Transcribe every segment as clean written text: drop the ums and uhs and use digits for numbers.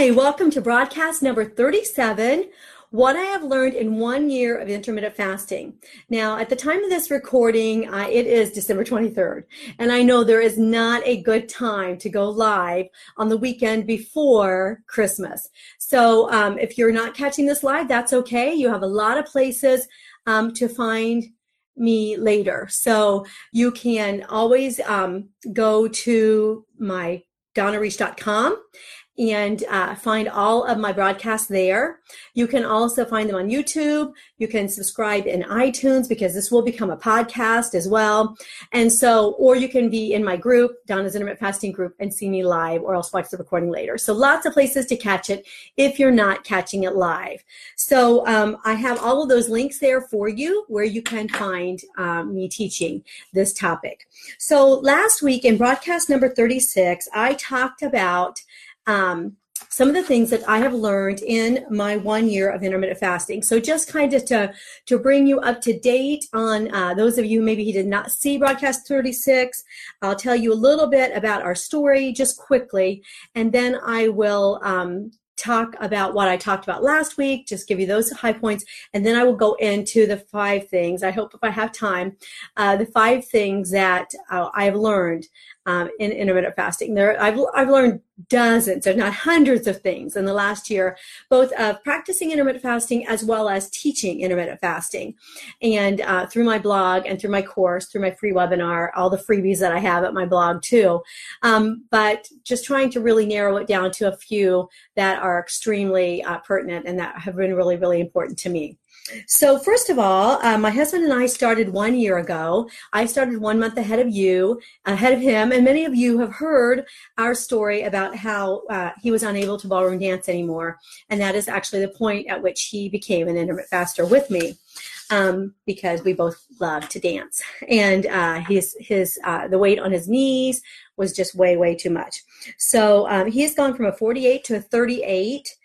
Hi, welcome to broadcast number 37, what I have learned in 1 year of intermittent fasting. Now, at the time of this recording, it is December 23rd, and I know there is not a good time to go live on the weekend before Christmas. So if you're not catching this live, that's okay. You have a lot of places to find me later. So you can always go to my DonnaReach.com and find all of my broadcasts there. You can also find them on YouTube. You can subscribe in iTunes because this will become a podcast as well. And so, or you can be in my group, Donna's Intermittent Fasting Group, and see me live or else watch the recording later. So lots of places to catch it if you're not catching it live. So I have all of those links there for you where you can find me teaching this topic. So last week in broadcast number 36, I talked about some of the things that I have learned in my 1 year of intermittent fasting. So just kind of to bring you up to date on those of you maybe who did not see broadcast 36, I'll tell you a little bit about our story just quickly, and then I will talk about what I talked about last week, just give you those high points, and then I will go into the five things, I hope if I have time, the five things that I've learned in intermittent fasting. I've learned dozens, if not hundreds of things in the last year, both of practicing intermittent fasting as well as teaching intermittent fasting. And through my blog and through my course, through my free webinar, all the freebies that I have at my blog too. But just trying to really narrow it down to a few that are extremely pertinent and that have been really, really important to me. So first of all, my husband and I started 1 year ago. I started 1 month ahead of him, and many of you have heard our story about how he was unable to ballroom dance anymore, and that is actually the point at which he became an intermittent faster with me, because we both love to dance, and the weight on his knees was just way, way too much. So he has gone from a 48 to a 38,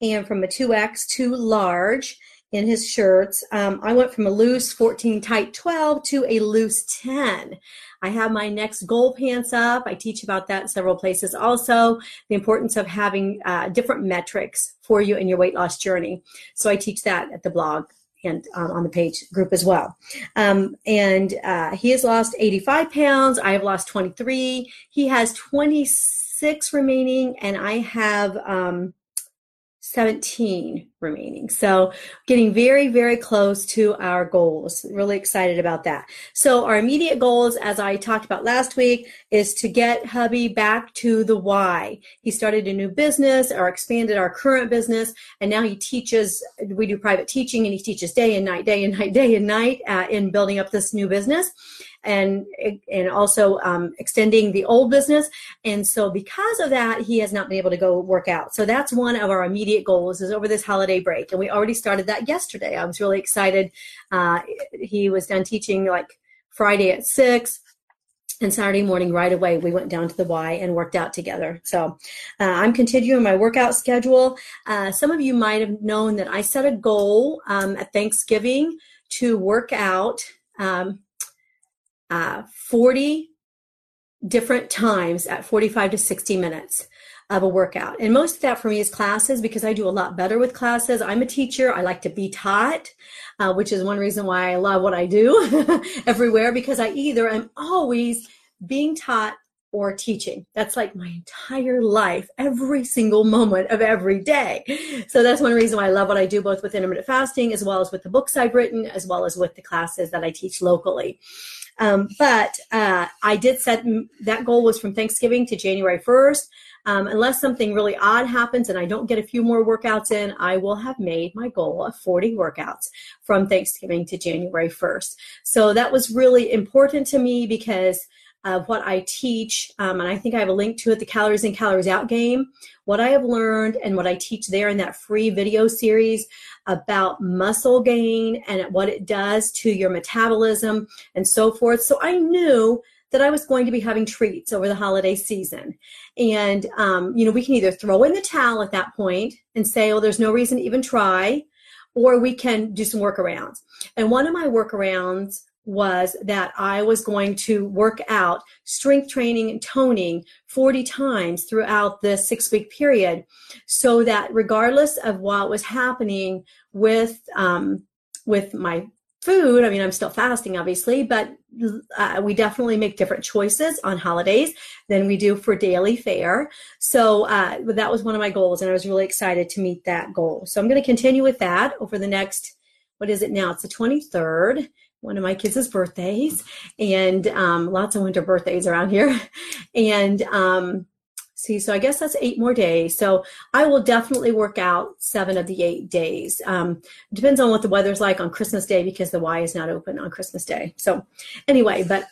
and from a 2X to large in his shirts. I went from a loose 14 tight 12 to a loose 10. I have my next goal pants up. I teach about that in several places also, the importance of having different metrics for you in your weight loss journey. So I teach that at the blog and on the page group as well. He has lost 85 pounds. I have lost 23. He has 26 remaining, and I have 17 remaining. So getting very, very close to our goals. Really excited about that. So our immediate goals, as I talked about last week, is to get hubby back to the why. He started a new business or expanded our current business, and now he teaches. We do private teaching, and he teaches day and night in building up this new business, and also extending the old business. And so because of that, he has not been able to go work out. So that's one of our immediate goals is over this holiday break. And we already started that yesterday. I was really excited. He was done teaching like Friday at 6. And Saturday morning right away, we went down to the Y and worked out together. So I'm continuing my workout schedule. Some of you might have known that I set a goal at Thanksgiving to work out 40 different times at 45 to 60 minutes of a workout. And most of that for me is classes because I do a lot better with classes. I'm a teacher. I like to be taught, which is one reason why I love what I do everywhere, because I either am always being taught or teaching. That's like my entire life, every single moment of every day. So that's one reason why I love what I do, both with intermittent fasting as well as with the books I've written, as well as with the classes that I teach locally. But I did set that goal was from Thanksgiving to January 1st. Unless something really odd happens and I don't get a few more workouts in, I will have made my goal of 40 workouts from Thanksgiving to January 1st. So that was really important to me because of what I teach, and I think I have a link to it, the Calories In, Calories Out game, what I have learned and what I teach there in that free video series about muscle gain and what it does to your metabolism and so forth. So I knew that I was going to be having treats over the holiday season. And, we can either throw in the towel at that point and say, oh, there's no reason to even try, or we can do some workarounds. And one of my workarounds was that I was going to work out strength training and toning 40 times throughout the 6-week period, so that regardless of what was happening with my food, I mean, I'm still fasting, obviously, but we definitely make different choices on holidays than we do for daily fare. So that was one of my goals, and I was really excited to meet that goal. So I'm going to continue with that over the next, what is it now? It's the 23rd. One of my kids' birthdays, and lots of winter birthdays around here. And so I guess that's 8 more days. So I will definitely work out 7 of the 8 days. Depends on what the weather's like on Christmas Day, because the Y is not open on Christmas Day. So anyway, but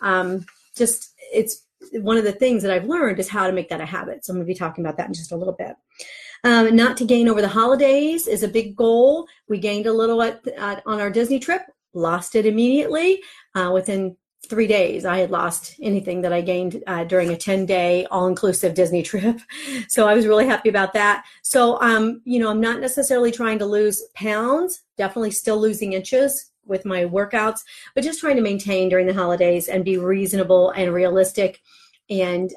just it's one of the things that I've learned is how to make that a habit. So I'm going to be talking about that in just a little bit. Not to gain over the holidays is a big goal. We gained a little on our Disney trip. Lost it immediately. Within 3 days, I had lost anything that I gained during a 10-day all-inclusive Disney trip. So I was really happy about that. So, I'm not necessarily trying to lose pounds, definitely still losing inches with my workouts, but just trying to maintain during the holidays and be reasonable and realistic, and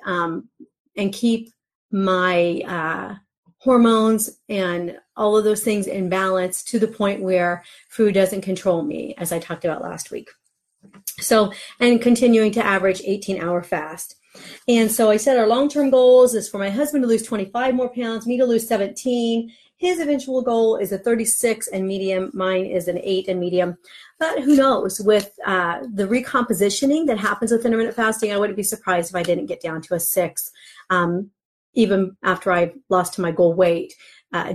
keep my hormones and all of those things in balance to the point where food doesn't control me, as I talked about last week. So, and continuing to average 18-hour fast. And so I said our long-term goals is for my husband to lose 25 more pounds, me to lose 17. His eventual goal is a 36 and medium. Mine is an 8 and medium. But who knows, with the recompositioning that happens with intermittent fasting, I wouldn't be surprised if I didn't get down to a 6, even after I lost to my goal weight.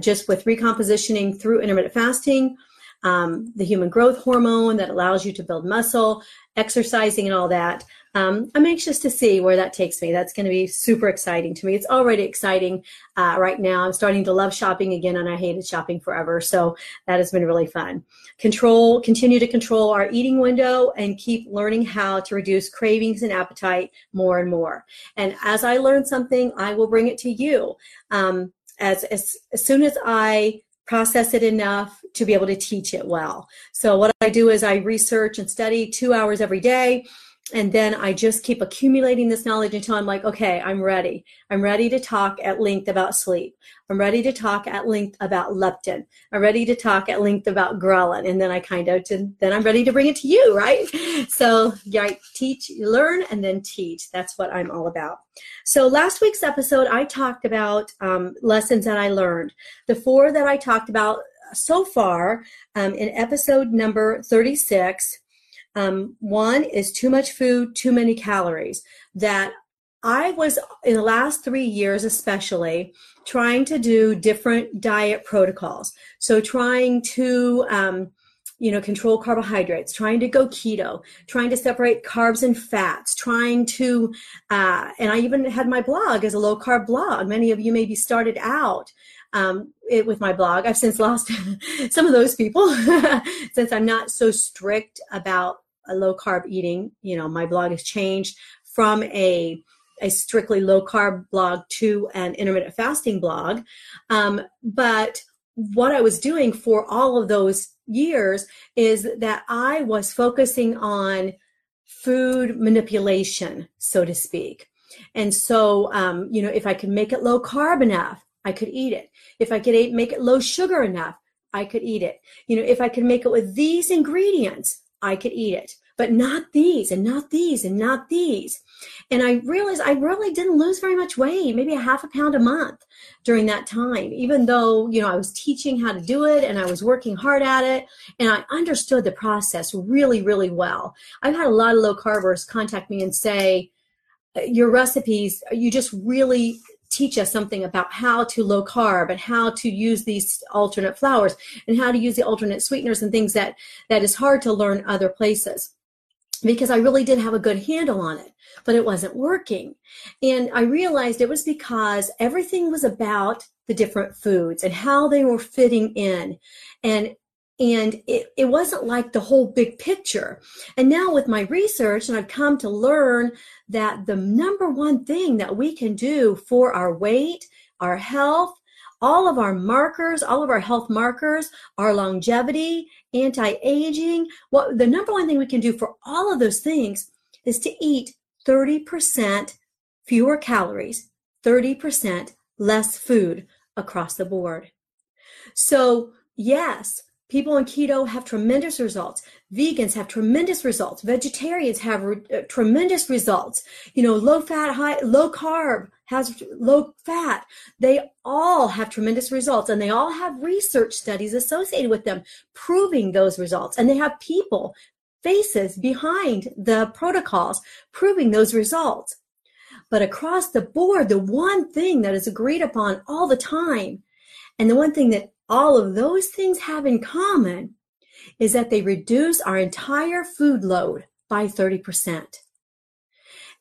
Just with recompositioning through intermittent fasting, the human growth hormone that allows you to build muscle, exercising and all that. I'm anxious to see where that takes me. That's going to be super exciting to me. It's already exciting right now. I'm starting to love shopping again, and I hated shopping forever. So that has been really fun. Continue to control our eating window and keep learning how to reduce cravings and appetite more and more. And as I learn something, I will bring it to you. As soon as I process it enough to be able to teach it well. So what I do is I research and study 2 hours every day, and then I just keep accumulating this knowledge until I'm like, okay, I'm ready. I'm ready to talk at length about sleep. I'm ready to talk at length about leptin. I'm ready to talk at length about ghrelin. And then I'm ready to bring it to you, right? So teach, learn, and then teach. That's what I'm all about. So last week's episode, I talked about lessons that I learned. The 4 that I talked about so far in episode number 36, 1 is too much food, too many calories. That I was, in the last 3 years especially, trying to do different diet protocols. So trying to, control carbohydrates, trying to go keto, trying to separate carbs and fats, trying to, and I even had my blog as a low-carb blog. Many of you maybe started out with my blog. I've since lost some of those people since I'm not so strict about a low carb eating. My blog has changed from a strictly low carb blog to an intermittent fasting blog. But what I was doing for all of those years is that I was focusing on food manipulation, so to speak. And so, if I could make it low carb enough, I could eat it. If I could make it low sugar enough, I could eat it. If I could make it with these ingredients, I could eat it, but not these and not these and not these. And I realized I really didn't lose very much weight, maybe a half a pound a month during that time, even though, I was teaching how to do it and I was working hard at it. And I understood the process really, really well. I've had a lot of low carbers contact me and say, your recipes, you just really teach us something about how to low carb and how to use these alternate flours and how to use the alternate sweeteners and things that is hard to learn other places, because I really did have a good handle on it, but it wasn't working. And I realized it was because everything was about the different foods and how they were fitting in. And it wasn't like the whole big picture. And now with my research, and I've come to learn that the number one thing that we can do for our weight, our health, all of our markers, all of our health markers, our longevity, anti-aging. The number one thing we can do for all of those things is to eat 30% fewer calories, 30% less food across the board. So yes, people on keto have tremendous results. Vegans have tremendous results. Vegetarians have tremendous results. You know, low fat, high, low carb has low fat. They all have tremendous results, and they all have research studies associated with them proving those results. And they have people, faces behind the protocols proving those results. But across the board, the one thing that is agreed upon all the time, and the one thing that all of those things have in common, is that they reduce our entire food load by 30%.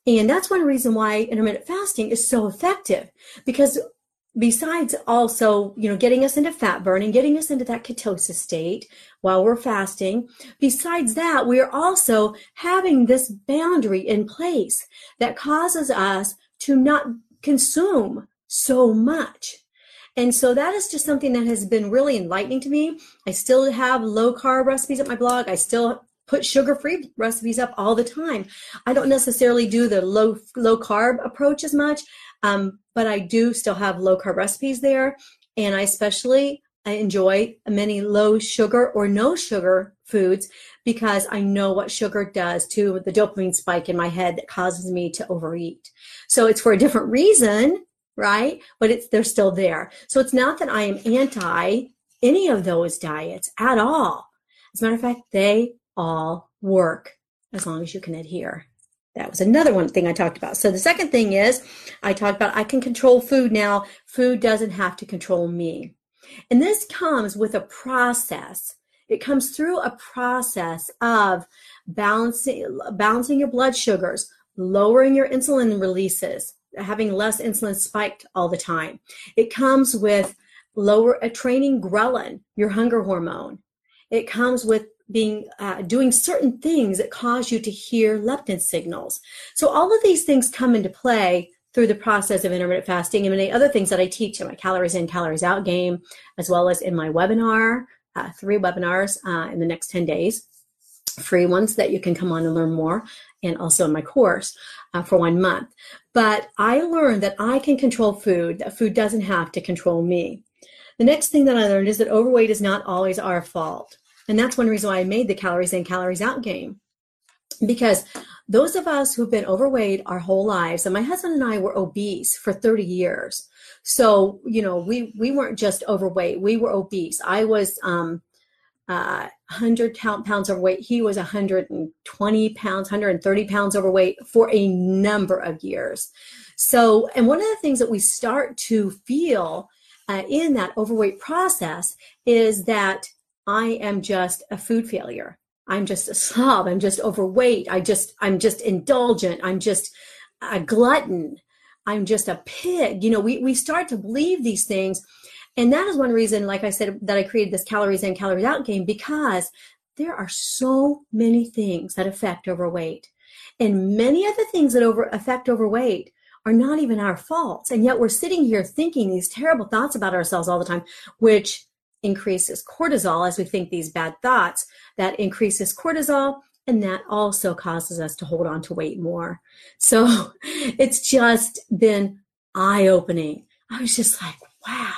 And that's one reason why intermittent fasting is so effective, because besides also, you know, getting us into fat burn and getting us into that ketosis state while we're fasting, besides that, we are also having this boundary in place that causes us to not consume so much. And so that is just something that has been really enlightening to me. I still have low carb recipes at my blog. I still put sugar-free recipes up all the time. I don't necessarily do the low carb approach as much, but I do still have low carb recipes there. And I especially enjoy many low sugar or no sugar foods because I know what sugar does to the dopamine spike in my head that causes me to overeat. So it's for a different reason, right? But they're still there. So it's not that I am anti any of those diets at all. As a matter of fact, they all work as long as you can adhere. That was another one thing I talked about. So the second thing is I talked about I can control food now. Food doesn't have to control me. And this comes with a process. It comes through a process of balancing your blood sugars, lowering your insulin releases, having less insulin spiked all the time. It comes with training ghrelin, your hunger hormone. It comes with doing certain things that cause you to hear leptin signals. So all of these things come into play through the process of intermittent fasting and many other things that I teach in my Calories In, Calories Out game, as well as in my webinar, 3 webinars in the next 10 days, free ones that you can come on and learn more, and also in my course for 1 month. But I learned that I can control food, that food doesn't have to control me. The next thing that I learned is that overweight is not always our fault. And that's one reason why I made the Calories In, Calories Out game. Because those of us who've been overweight our whole lives, and my husband and I were obese for 30 years. So, you know, we weren't just overweight, we were obese. I was 100 pounds overweight. He was 120 pounds, 130 pounds overweight for a number of years. So, and one of the things that we start to feel in that overweight process is that I am just a food failure. I'm just a slob. I'm just overweight. I'm just indulgent. I'm just a glutton. I'm just a pig. You know, we start to believe these things. And that is one reason, like I said, that I created this Calories In, Calories Out game, because there are so many things that affect overweight. And many of the things that affect overweight are not even our faults. And yet we're sitting here thinking these terrible thoughts about ourselves all the time, which increases cortisol as we think these bad thoughts. That increases cortisol, and that also causes us to hold on to weight more. So it's just been eye-opening. I was just like, wow.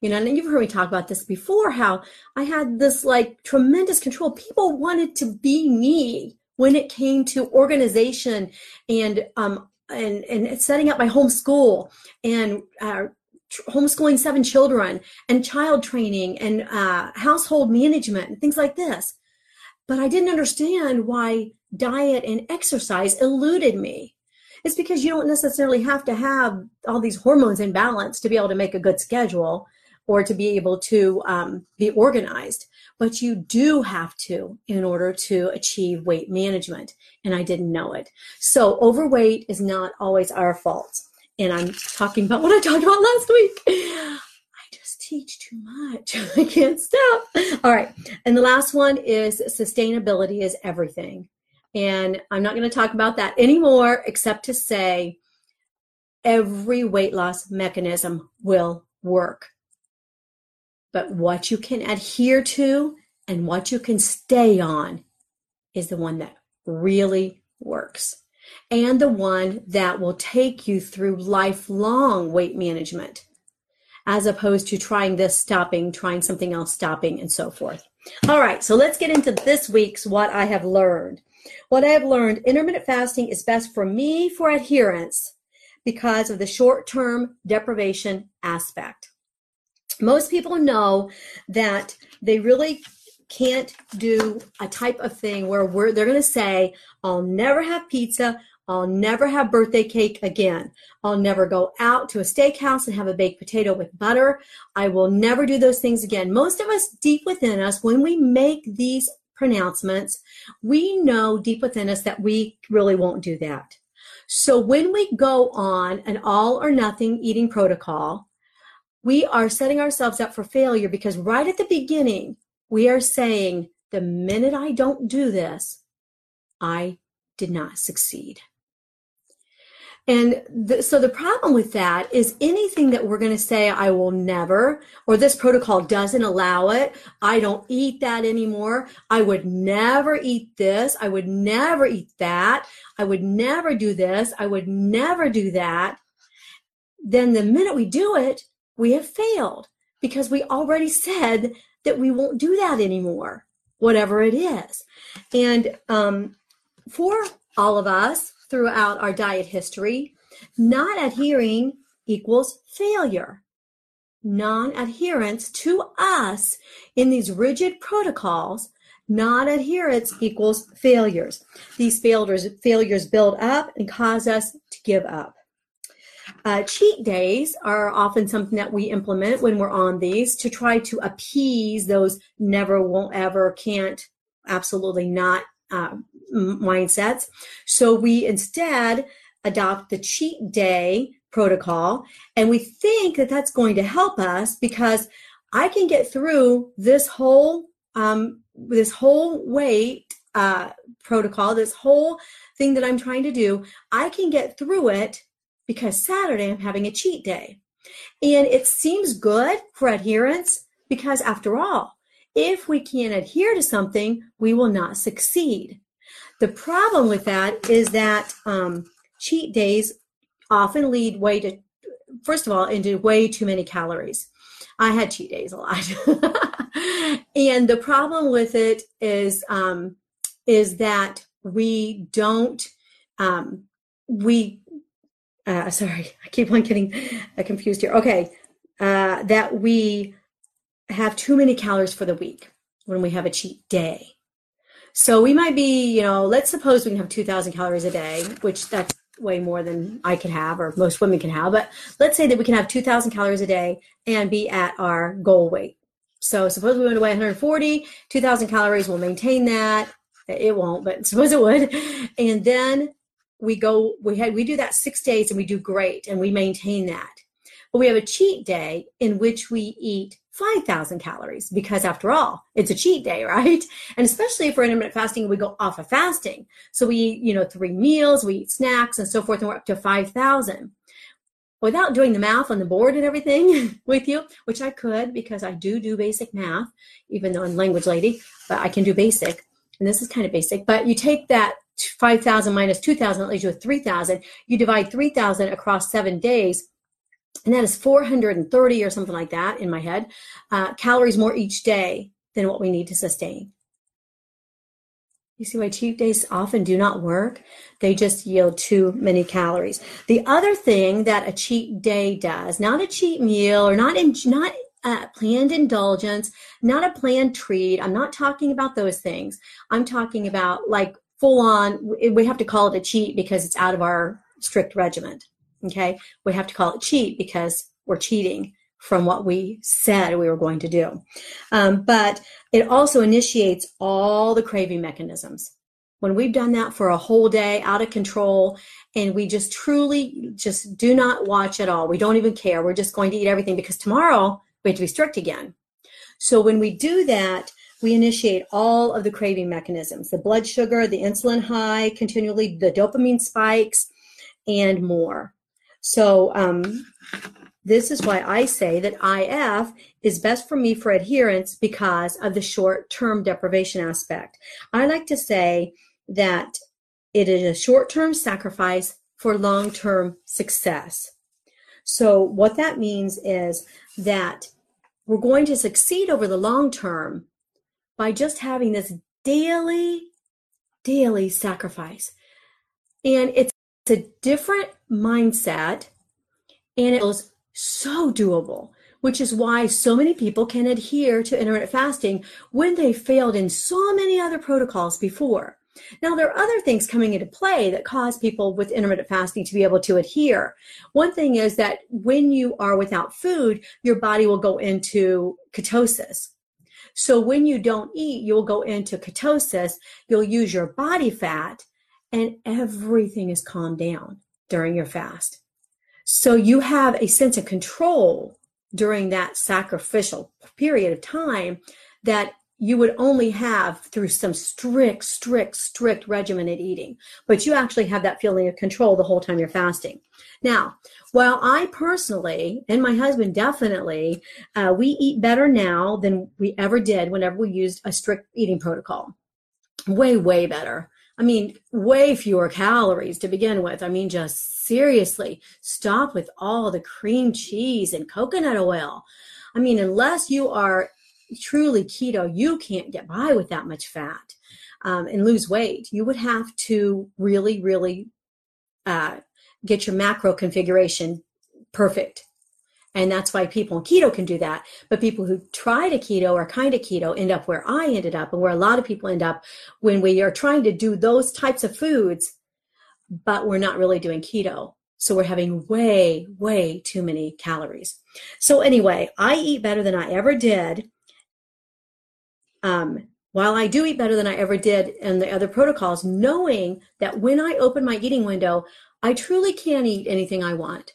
You know, and you've heard me talk about this before, how I had this like tremendous control. People wanted to be me when it came to organization and setting up my homeschool and homeschooling 7 children and child training and household management and things like this. But I didn't understand why diet and exercise eluded me. It's because you don't necessarily have to have all these hormones in balance to be able to make a good schedule or to be able to be organized. But you do have to in order to achieve weight management. And I didn't know it. So overweight is not always our fault. And I'm talking about what I talked about last week. I just teach too much. I can't stop. All right. And the last one is sustainability is everything. And I'm not going to talk about that anymore, except to say every weight loss mechanism will work. But what you can adhere to and what you can stay on is the one that really works, and the one that will take you through lifelong weight management, as opposed to trying this, stopping, trying something else, stopping, and so forth. All right, so let's get into this week's What I Have Learned. What I have learned, intermittent fasting is best for me for adherence because of the short-term deprivation aspect. Most people know that they really can't do a type of thing where they're going to say, I'll never have pizza, I'll never have birthday cake again, I'll never go out to a steakhouse and have a baked potato with butter, I will never do those things again. Most of us, deep within us, when we make these pronouncements, we know deep within us that we really won't do that. So when we go on an all or nothing eating protocol, we are setting ourselves up for failure, because right at the beginning, we are saying, the minute I don't do this, I did not succeed. And so the problem with that is anything that we're going to say, I will never, or this protocol doesn't allow it, I don't eat that anymore, I would never eat this, I would never eat that, I would never do this, I would never do that. Then the minute we do it, we have failed, because we already said that we won't do that anymore, whatever it is. And for all of us throughout our diet history, not adhering equals failure. Non-adherence to us in these rigid protocols, non-adherence equals failures. These failures build up and cause us to give up. Cheat days are often something that we implement when we're on these to try to appease those never, won't, ever, can't, absolutely not mindsets. So we instead adopt the cheat day protocol, and we think that that's going to help us because I can get through this whole weight protocol, this whole thing that I'm trying to do. I can get through it because Saturday I'm having a cheat day. And it seems good for adherence because, after all, if we can't adhere to something, we will not succeed. The problem with that is that cheat days often lead into way too many calories. I had cheat days a lot. And the problem with it is that we don't, that we have too many calories for the week when we have a cheat day. So we might be, let's suppose we can have 2,000 calories a day, which that's way more than I could have or most women can have. But let's say that we can have 2,000 calories a day and be at our goal weight. So suppose we went away 140, 2,000 calories, we'll maintain that. It won't, but suppose it would. And then we do that 6 days and we do great and we maintain that. But we have a cheat day in which we eat 5,000 calories because, after all, it's a cheat day, right? And especially for intermittent fasting, we go off of fasting. So we eat, 3 meals, we eat snacks and so forth, and we're up to 5,000. Without doing the math on the board and everything with you, which I could because I do basic math, even though I'm language lady, but I can do basic. And this is kind of basic, but you take that 5,000 minus 2,000, that leaves you with 3,000. You divide 3,000 across 7 days, and that is 430 or something like that in my head, calories more each day than what we need to sustain. You see why cheat days often do not work? They just yield too many calories. The other thing that a cheat day does, not a cheat meal or planned indulgence, not a planned treat. I'm not talking about those things. I'm talking about full on, we have to call it a cheat because it's out of our strict regiment. Okay. We have to call it cheat because we're cheating from what we said we were going to do. But it also initiates all the craving mechanisms. When we've done that for a whole day, out of control, and we just truly just do not watch at all. We don't even care. We're just going to eat everything because tomorrow we have to be strict again. So when we do that, we initiate all of the craving mechanisms, the blood sugar, the insulin high, continually the dopamine spikes, and more. So This is why I say that IF is best for me for adherence because of the short-term deprivation aspect. I like to say that it is a short-term sacrifice for long-term success. So what that means is that we're going to succeed over the long term by just having this daily sacrifice. And it's a different mindset, and it feels so doable, which is why so many people can adhere to intermittent fasting when they failed in so many other protocols before. Now, there are other things coming into play that cause people with intermittent fasting to be able to adhere. One thing is that when you are without food, your body will go into ketosis. So when you don't eat, you'll go into ketosis, you'll use your body fat, and everything is calmed down during your fast. So you have a sense of control during that sacrificial period of time that you would only have through some strict regimented eating, but you actually have that feeling of control the whole time you're fasting. Now, while I personally, and my husband definitely, we eat better now than we ever did whenever we used a strict eating protocol. Way better. I mean, way fewer calories to begin with. I mean, just seriously, stop with all the cream cheese and coconut oil. I mean, unless you are truly keto, you can't get by with that much fat and lose weight. You would have to really get your macro configuration perfect. And that's why people in keto can do that. But people who try to keto or kind of keto end up where I ended up and where a lot of people end up when we are trying to do those types of foods, but we're not really doing keto. So we're having way too many calories. So anyway, I eat better than I ever did. While I do eat better than I ever did in the other protocols, knowing that when I open my eating window, I truly can eat anything I want.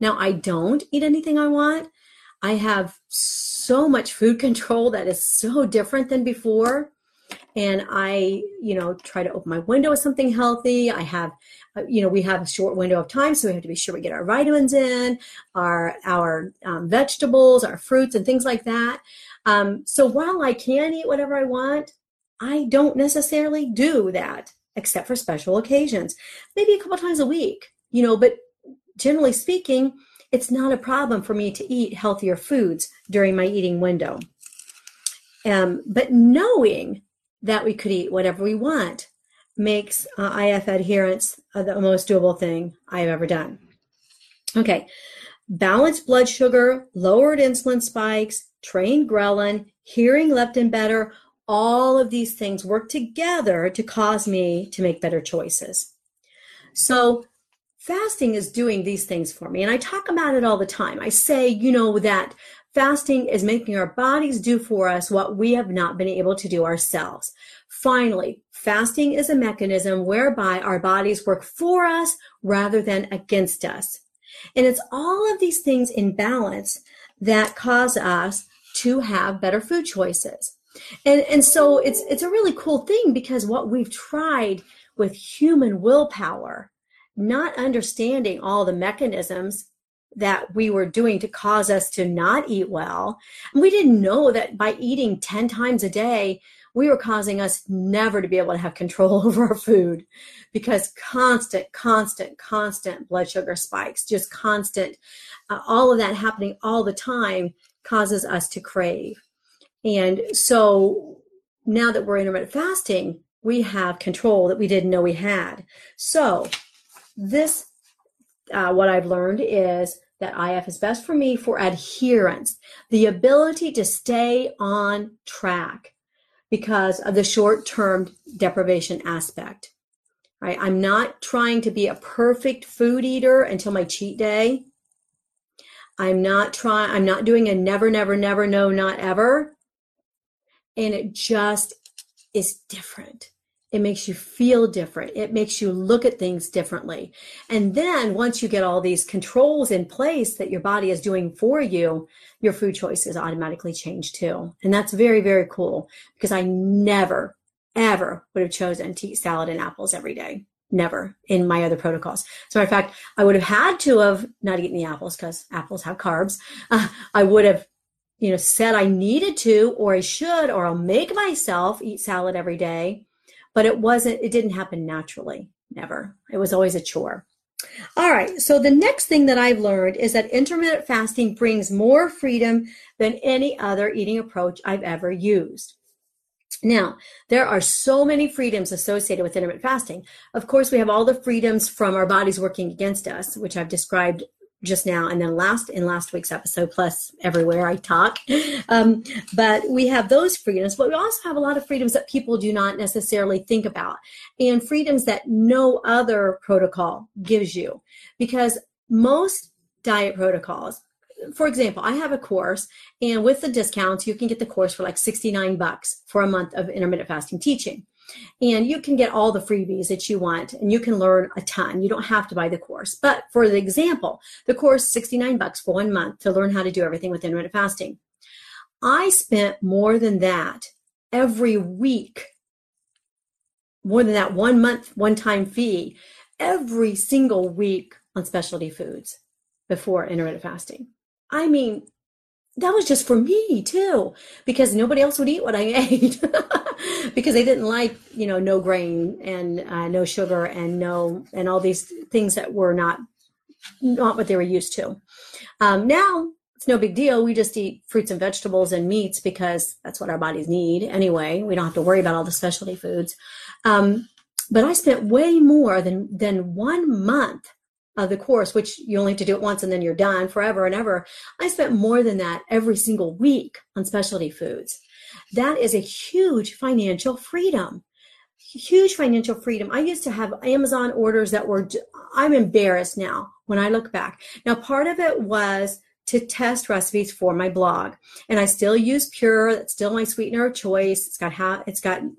Now, I don't eat anything I want. I have so much food control that is so different than before. And I, try to open my window with something healthy. I have, we have a short window of time, so we have to be sure we get our vitamins in, our vegetables, our fruits, and things like that. So while I can eat whatever I want, I don't necessarily do that, except for special occasions, maybe a couple times a week, but generally speaking, it's not a problem for me to eat healthier foods during my eating window. But knowing that we could eat whatever we want makes IF adherence the most doable thing I've ever done. Okay, balanced blood sugar, lowered insulin spikes, trained ghrelin, hearing leptin better, all of these things work together to cause me to make better choices. So fasting is doing these things for me. And I talk about it all the time. I say, that fasting is making our bodies do for us what we have not been able to do ourselves. Finally, fasting is a mechanism whereby our bodies work for us rather than against us. And it's all of these things in balance that cause us to have better food choices. And so it's a really cool thing, because what we've tried with human willpower, not understanding all the mechanisms that we were doing to cause us to not eat well. And we didn't know that by eating 10 times a day, we were causing us never to be able to have control over our food, because constant blood sugar spikes, just constant, all of that happening all the time causes us to crave. And so now that we're intermittent fasting, we have control that we didn't know we had. So this, what I've learned is that IF is best for me for adherence, the ability to stay on track because of the short-term deprivation aspect. Right? I'm not trying to be a perfect food eater until my cheat day. I'm not doing a never, no, not ever. And it just is different. It makes you feel different. It makes you look at things differently. And then once you get all these controls in place that your body is doing for you, your food choices automatically change too. And that's very, very cool, because I never, ever would have chosen to eat salad and apples every day. never in my other protocols. So in fact, I would have had to have not eaten the apples because apples have carbs. I would have, said I needed to, or I should, or I'll make myself eat salad every day. But it didn't happen naturally. Never. It was always a chore. All right. So the next thing that I've learned is that intermittent fasting brings more freedom than any other eating approach I've ever used. Now, there are so many freedoms associated with intermittent fasting. Of course, we have all the freedoms from our bodies working against us, which I've described just now, and then in last week's episode, plus everywhere I talk. But we have those freedoms, but we also have a lot of freedoms that people do not necessarily think about, and freedoms that no other protocol gives you. Because most diet protocols, for example, I have a course, and with the discounts, you can get the course for like $69 for a month of intermittent fasting teaching. And you can get all the freebies that you want, and you can learn a ton. You don't have to buy the course. But for the example, the course, $69 for 1 month to learn how to do everything with intermittent fasting. I spent more than that every week, more than that 1 month, one-time fee, every single week on specialty foods before intermittent fasting. I mean, that was just for me too, because nobody else would eat what I ate because they didn't like, no grain and no sugar and all these things that were not what they were used to. Now it's no big deal. We just eat fruits and vegetables and meats because that's what our bodies need anyway. We don't have to worry about all the specialty foods. But I spent way more than 1 month of the course, which you only have to do it once and then you're done forever and ever. I spent more than that every single week on specialty foods. That is a huge financial freedom. Huge financial freedom. I used to have Amazon orders that were, I'm embarrassed now when I look back. Now, part of it was to test recipes for my blog, and I still use Pure. That's still my sweetener of choice. It's an erythritol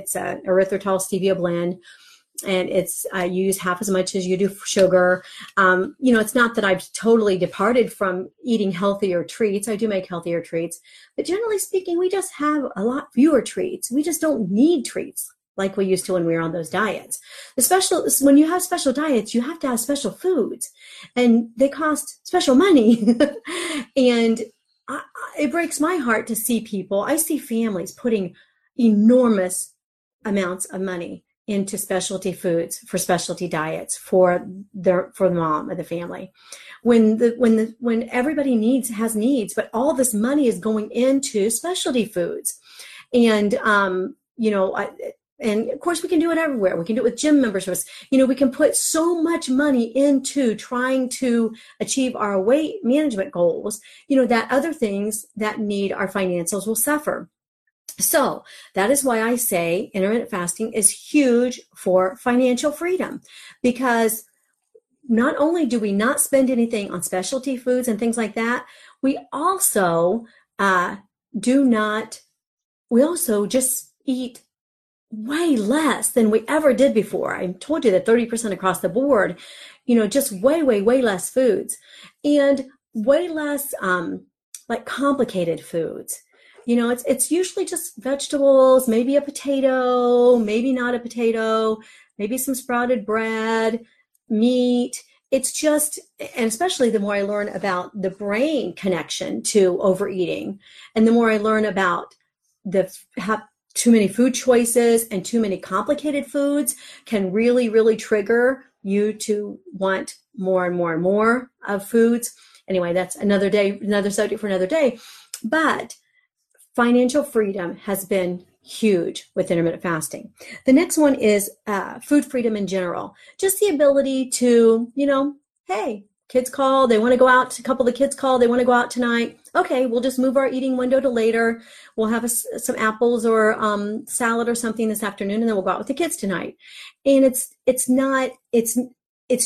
stevia blend. And it's, you use half as much as you do for sugar. It's not that I've totally departed from eating healthier treats. I do make healthier treats, but generally speaking, we just have a lot fewer treats. We just don't need treats like we used to when we were on those diets. When you have special diets, you have to have special foods, and they cost special money. And it breaks my heart to see people. I see families putting enormous amounts of money into specialty foods for specialty diets for the mom of the family, when everybody has needs, but all this money is going into specialty foods, and and of course we can do it everywhere. We can do it with gym memberships. We can put so much money into trying to achieve our weight management goals. That other things that need our financials will suffer. So that is why I say intermittent fasting is huge for financial freedom, because not only do we not spend anything on specialty foods and things like that, we also just eat way less than we ever did before. I told you that 30% across the board, just way, way, way less foods, and way less like complicated foods. It's usually just vegetables, maybe a potato, maybe not a potato, maybe some sprouted bread, meat. It's just, and especially the more I learn about the brain connection to overeating, and the more I learn about how too many food choices and too many complicated foods can really, really trigger you to want more and more and more of foods. Anyway, that's another day, another subject for another day. But financial freedom has been huge with intermittent fasting. The next one is food freedom in general. Just the ability to, kids call, they want to go out. A couple of the kids call, they want to go out tonight. Okay, we'll just move our eating window to later. We'll have some apples or salad or something this afternoon, and then we'll go out with the kids tonight. And it's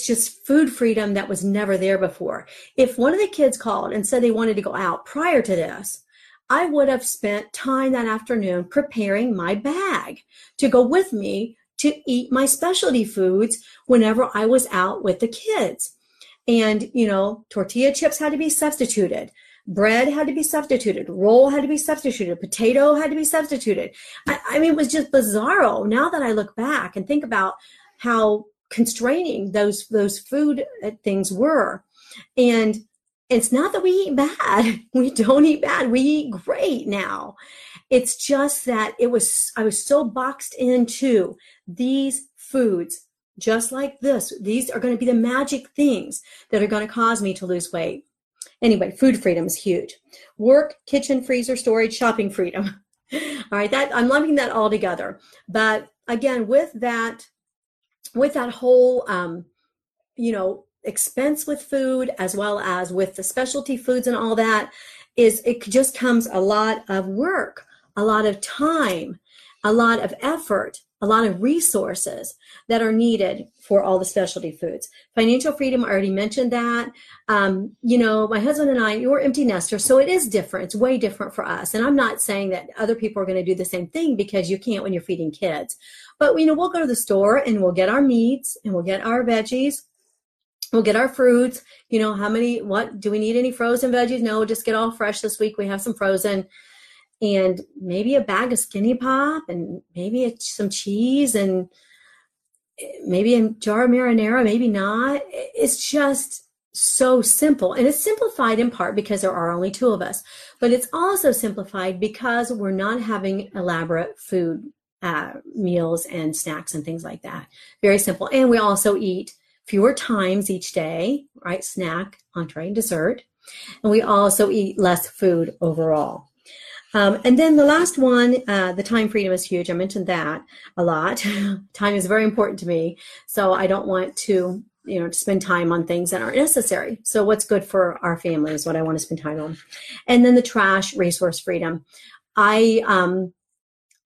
just food freedom that was never there before. If one of the kids called and said they wanted to go out prior to this, I would have spent time that afternoon preparing my bag to go with me to eat my specialty foods whenever I was out with the kids. And, tortilla chips had to be substituted. Bread had to be substituted. Roll had to be substituted. Potato had to be substituted. I mean, it was just bizarro. Now that I look back and think about how constraining those food things were. And it's not that we eat bad. We don't eat bad. We eat great now. It's just that I was so boxed into these foods, just like this. These are going to be the magic things that are going to cause me to lose weight. Anyway, food freedom is huge. Work, kitchen, freezer, storage, shopping freedom. All right, that I'm lumping that all together. But again, with that whole, expense with food, as well as with the specialty foods and all that, is it just comes a lot of work, a lot of time, a lot of effort, a lot of resources that are needed for all the specialty foods. Financial freedom, I already mentioned that. My husband and I, you're empty nesters, so it is different. It's way different for us. And I'm not saying that other people are going to do the same thing, because you can't when you're feeding kids. But, we'll go to the store and we'll get our meats and we'll get our veggies. We'll get our fruits. Do we need any frozen veggies? No, just get all fresh this week. We have some frozen, and maybe a bag of Skinny Pop, and maybe some cheese, and maybe a jar of marinara, maybe not. It's just so simple. And it's simplified in part because there are only two of us, but it's also simplified because we're not having elaborate food meals and snacks and things like that. Very simple. And we also eat fewer times each day, right? Snack, entree, and dessert. And we also eat less food overall. And then the last one, the time freedom is huge. I mentioned that a lot. Time is very important to me. So I don't want to, spend time on things that aren't necessary. So what's good for our family is what I want to spend time on. And then the trash resource freedom. I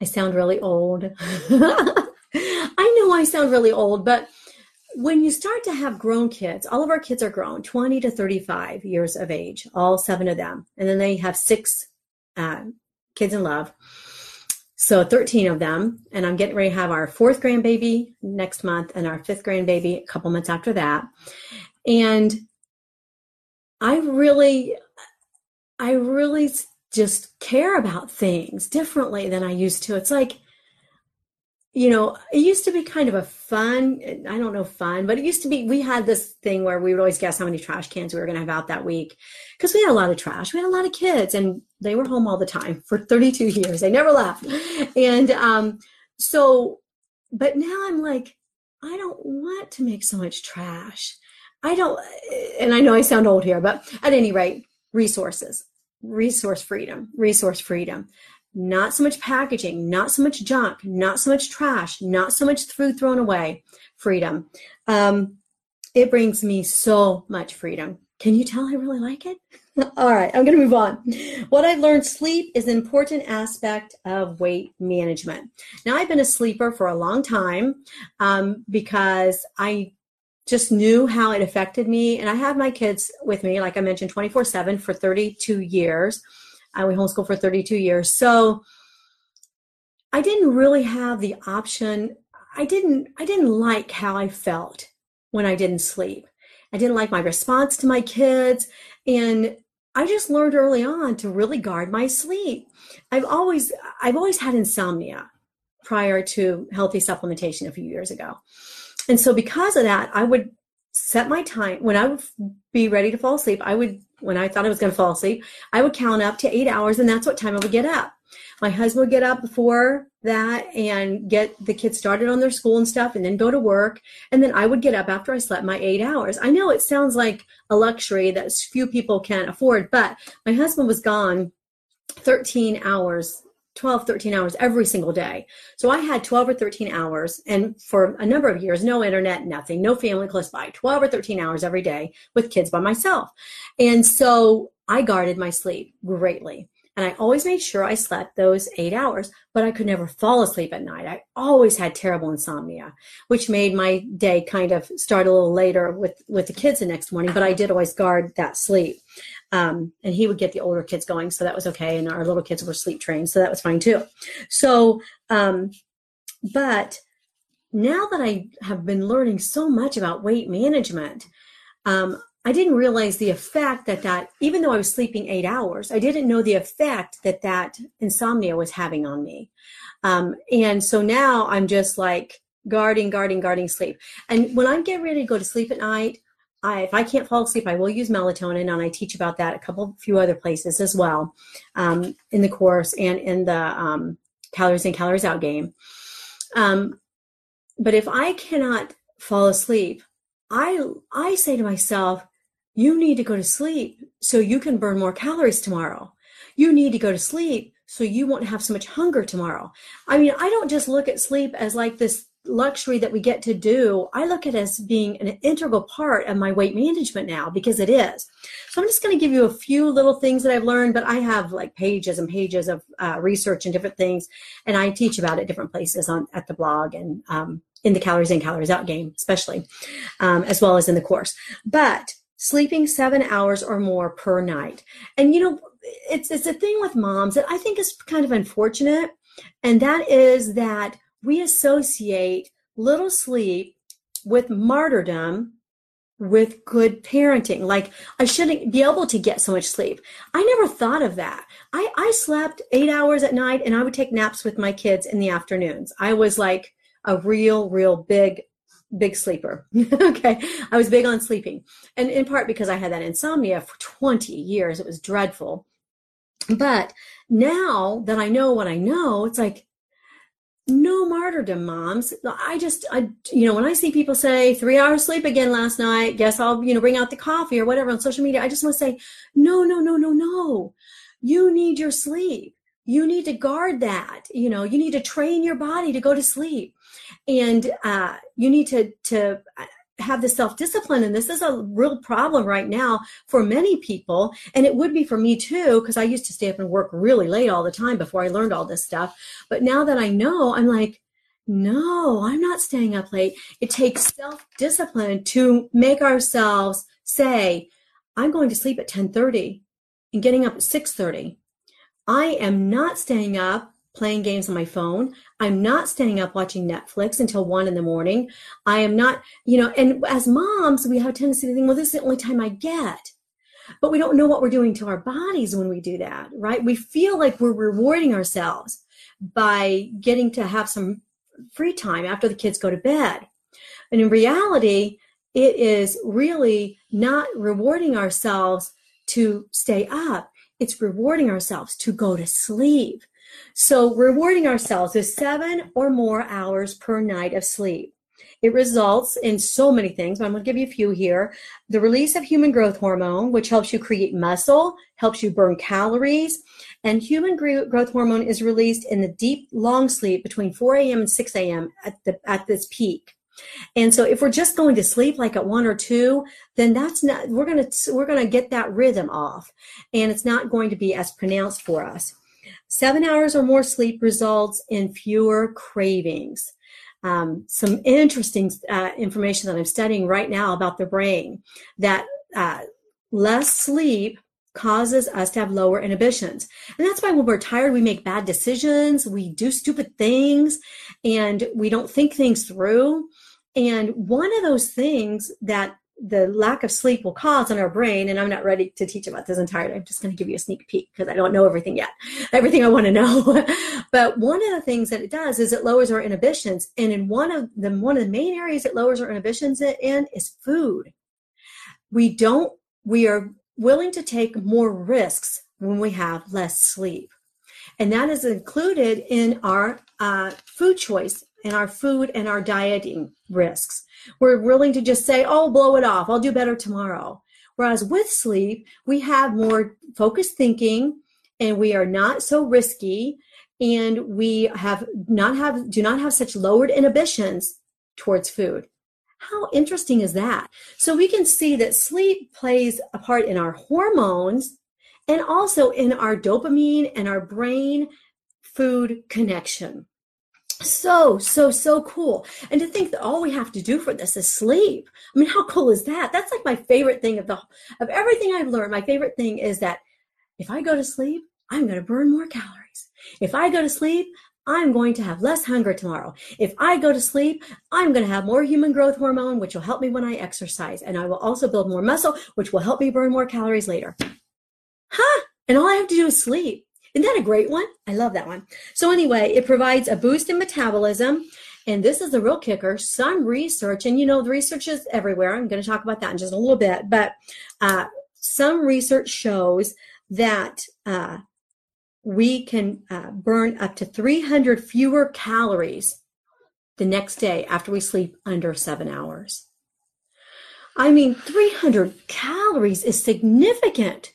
sound really old. I know I sound really old, but when you start to have grown kids, all of our kids are grown, 20 to 35 years of age, all 7 of them. And then they have 6 kids in love. So 13 of them. And I'm getting ready to have our 4th grandbaby next month and our 5th grandbaby a couple months after that. And I really just care about things differently than I used to. It's like, it used to be kind of a fun, but it used to be, we had this thing where we would always guess how many trash cans we were going to have out that week, because we had a lot of trash. We had a lot of kids, and they were home all the time for 32 years. They never left. And but now I'm like, I don't want to make so much trash. And I know I sound old here, but at any rate, resource freedom. Not so much packaging, not so much junk, not so much trash, not so much food thrown away. Freedom. It brings me so much freedom. Can you tell I really like it? All right, I'm going to move on. What I've learned, sleep is an important aspect of weight management. Now, I've been a sleeper for a long time because I just knew how it affected me. And I have my kids with me, like I mentioned, 24/7 for 32 years. I went homeschool for 32 years. So I didn't really have the option. I didn't like how I felt when I didn't sleep. I didn't like my response to my kids. And I just learned early on to really guard my sleep. I've always had insomnia prior to healthy supplementation a few years ago. And so because of that, I would set my time when I would be ready to fall asleep. When I thought I was going to fall asleep, I would count up to 8 hours, and that's what time I would get up. My husband would get up before that and get the kids started on their school and stuff, and then go to work. And then I would get up after I slept my 8 hours. I know it sounds like a luxury that few people can afford, but my husband was gone 13 hours every single day. So I had 12 or 13 hours, and for a number of years, no internet, nothing, no family close by, 12 or 13 hours every day with kids by myself. And so I guarded my sleep greatly. And I always made sure I slept those 8 hours, but I could never fall asleep at night. I always had terrible insomnia, which made my day kind of start a little later with the kids the next morning, but I did always guard that sleep. And he would get the older kids going, so that was okay. And our little kids were sleep trained, so that was fine too. So, but now that I have been learning so much about weight management, I didn't realize the effect that even though I was sleeping 8 hours, I didn't know the effect that insomnia was having on me. And so now I'm just like, guarding sleep. And when I'm getting ready to go to sleep at night, if I can't fall asleep, I will use melatonin, and I teach about that a few other places as well, in the course and in the Calories In, Calories Out game. But if I cannot fall asleep, I say to myself, you need to go to sleep so you can burn more calories tomorrow. You need to go to sleep so you won't have so much hunger tomorrow. I mean, I don't just look at sleep as like this luxury that we get to do. I look at it as being an integral part of my weight management now, because it is. So I'm just going to give you a few little things that I've learned, but I have like pages and pages of research and different things, and I teach about it different places at the blog and in the Calories In, Calories Out game, especially, as well as in the course. But sleeping 7 hours or more per night. And, you know, it's a thing with moms that I think is kind of unfortunate, and that is that we associate little sleep with martyrdom, with good parenting. Like, I shouldn't be able to get so much sleep. I never thought of that. I slept 8 hours at night, and I would take naps with my kids in the afternoons. I was like a real big sleeper. Okay. I was big on sleeping, and in part because I had that insomnia for 20 years. It was dreadful. But now that I know what I know, it's like, no martyrdom, moms. I you know, when I see people say 3 hours sleep again last night, guess I'll, you know, bring out the coffee or whatever on social media, I just want to say, no. You need your sleep. You need to guard that. You know, you need to train your body to go to sleep, and you need to have the self-discipline. And this is a real problem right now for many people. And it would be for me too, because I used to stay up and work really late all the time before I learned all this stuff. But now that I know, I'm like, no, I'm not staying up late. It takes self-discipline to make ourselves say, I'm going to sleep at 10:30 and getting up at 6:30. I am not staying up playing games on my phone. I'm not staying up watching Netflix until 1 a.m. I am not, you know, and as moms, we have a tendency to think, well, this is the only time I get. But we don't know what we're doing to our bodies when we do that, right? We feel like we're rewarding ourselves by getting to have some free time after the kids go to bed. And in reality, it is really not rewarding ourselves to stay up. It's rewarding ourselves to go to sleep. So rewarding ourselves is 7 or more hours per night of sleep. It results in so many things, but I'm going to give you a few here. The release of human growth hormone, which helps you create muscle, helps you burn calories. And human growth hormone is released in the deep, long sleep between 4 a.m. and 6 a.m. at this peak. And so if we're just going to sleep like at 1 or 2, then that's not, we're going to get that rhythm off, and it's not going to be as pronounced for us. 7 hours or more sleep results in fewer cravings. Some interesting information that I'm studying right now about the brain, that less sleep causes us to have lower inhibitions. And that's why when we're tired, we make bad decisions, we do stupid things, and we don't think things through. And one of those things that the lack of sleep will cause on our brain, and I'm not ready to teach about this entirely, I'm just going to give you a sneak peek because I don't know everything yet, everything I want to know. But one of the things that it does is it lowers our inhibitions. And in one of the main areas it lowers our inhibitions in is food. We are willing to take more risks when we have less sleep. And that is included in our food choice, in our food and our dieting risks. We're willing to just say, oh, blow it off, I'll do better tomorrow. Whereas with sleep, we have more focused thinking, and we are not so risky, and we do not have such lowered inhibitions towards food. How interesting is that? So we can see that sleep plays a part in our hormones and also in our dopamine and our brain food connection. So cool. And to think that all we have to do for this is sleep. I mean, how cool is that? That's like my favorite thing of everything I've learned. My favorite thing is that if I go to sleep, I'm going to burn more calories. If I go to sleep, I'm going to have less hunger tomorrow. If I go to sleep, I'm going to have more human growth hormone, which will help me when I exercise. And I will also build more muscle, which will help me burn more calories later. Huh? And all I have to do is sleep. Isn't that a great one? I love that one. So anyway, it provides a boost in metabolism. And this is the real kicker. Some research, and you know, the research is everywhere. I'm going to talk about that in just a little bit. But some research shows that we can burn up to 300 fewer calories the next day after we sleep under 7 hours. I mean, 300 calories is significant.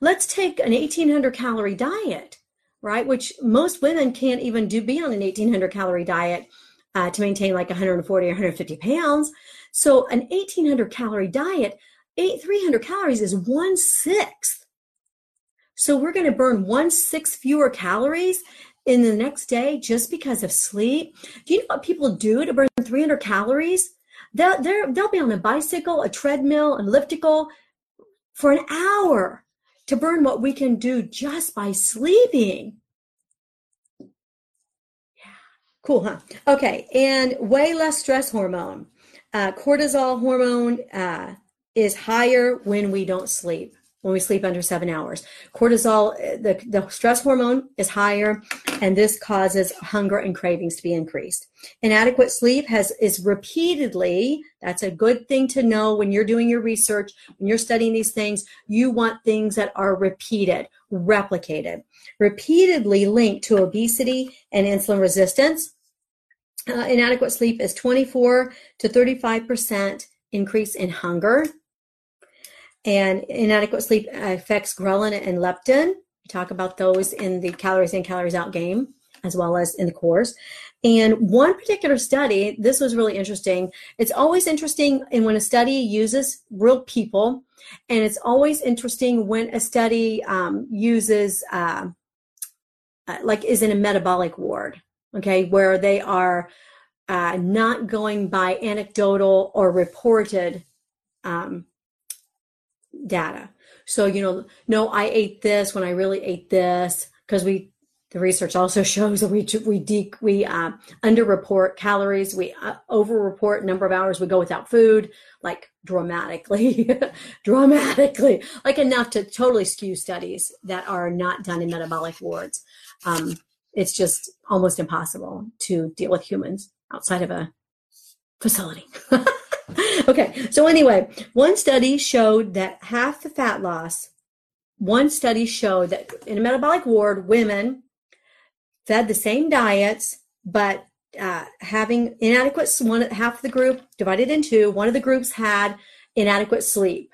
Let's take an 1,800 calorie diet, right? Which most women can't even be on an 1,800 calorie diet to maintain like 140 or 150 pounds. So an 1,800 calorie diet, 300 calories is 1/6. So we're going to burn 1/6 fewer calories in the next day just because of sleep. Do you know what people do to burn 300 calories? They'll be on a bicycle, a treadmill, an elliptical for an hour to burn what we can do just by sleeping. Yeah, cool, huh? Okay, and way less stress hormone. Cortisol hormone is higher when we don't sleep, when we sleep under 7 hours. Cortisol, the stress hormone is higher, and this causes hunger and cravings to be increased. Inadequate sleep is repeatedly, that's a good thing to know when you're doing your research, when you're studying these things, you want things that are repeated, replicated, repeatedly linked to obesity and insulin resistance. Inadequate sleep is 24 to 35% increase in hunger. And inadequate sleep affects ghrelin and leptin. We talk about those in the Calories In, Calories Out game, as well as in the course. And one particular study, this was really interesting. It's always interesting when a study uses real people, and it's always interesting when a study uses, is in a metabolic ward, okay, where they are not going by anecdotal or reported data. So, you know, no, I ate this when I really ate this, because the research also shows that we underreport calories, we overreport number of hours we go without food, like dramatically, like enough to totally skew studies that are not done in metabolic wards. It's just almost impossible to deal with humans outside of a facility. Okay, so anyway, one study showed that in a metabolic ward, women fed the same diets, but having inadequate, half the group divided in two, one of the groups had inadequate sleep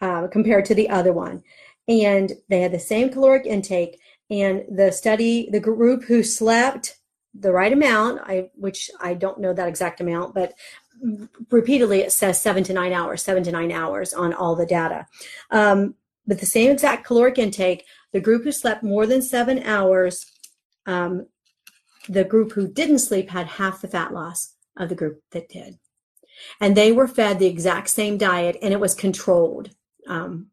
compared to the other one. And they had the same caloric intake, and the group who slept the right amount, which I don't know that exact amount, but repeatedly it says 7 to 9 hours on all the data. But the same exact caloric intake, the group who slept more than 7 hours, the group who didn't sleep had half the fat loss of the group that did. And they were fed the exact same diet, and it was controlled.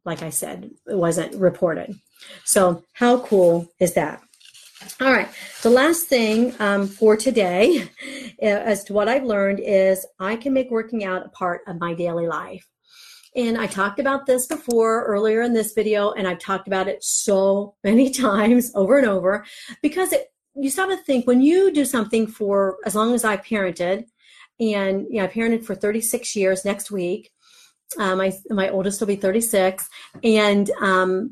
Like I said, it wasn't reported. So how cool is that? All right, the last thing for today as to what I've learned is I can make working out a part of my daily life. And I talked about this before earlier in this video, and I've talked about it so many times over and over, because you stop to think, when you do something for as long as I parented, and I parented for 36 years next week. My oldest will be 36, and I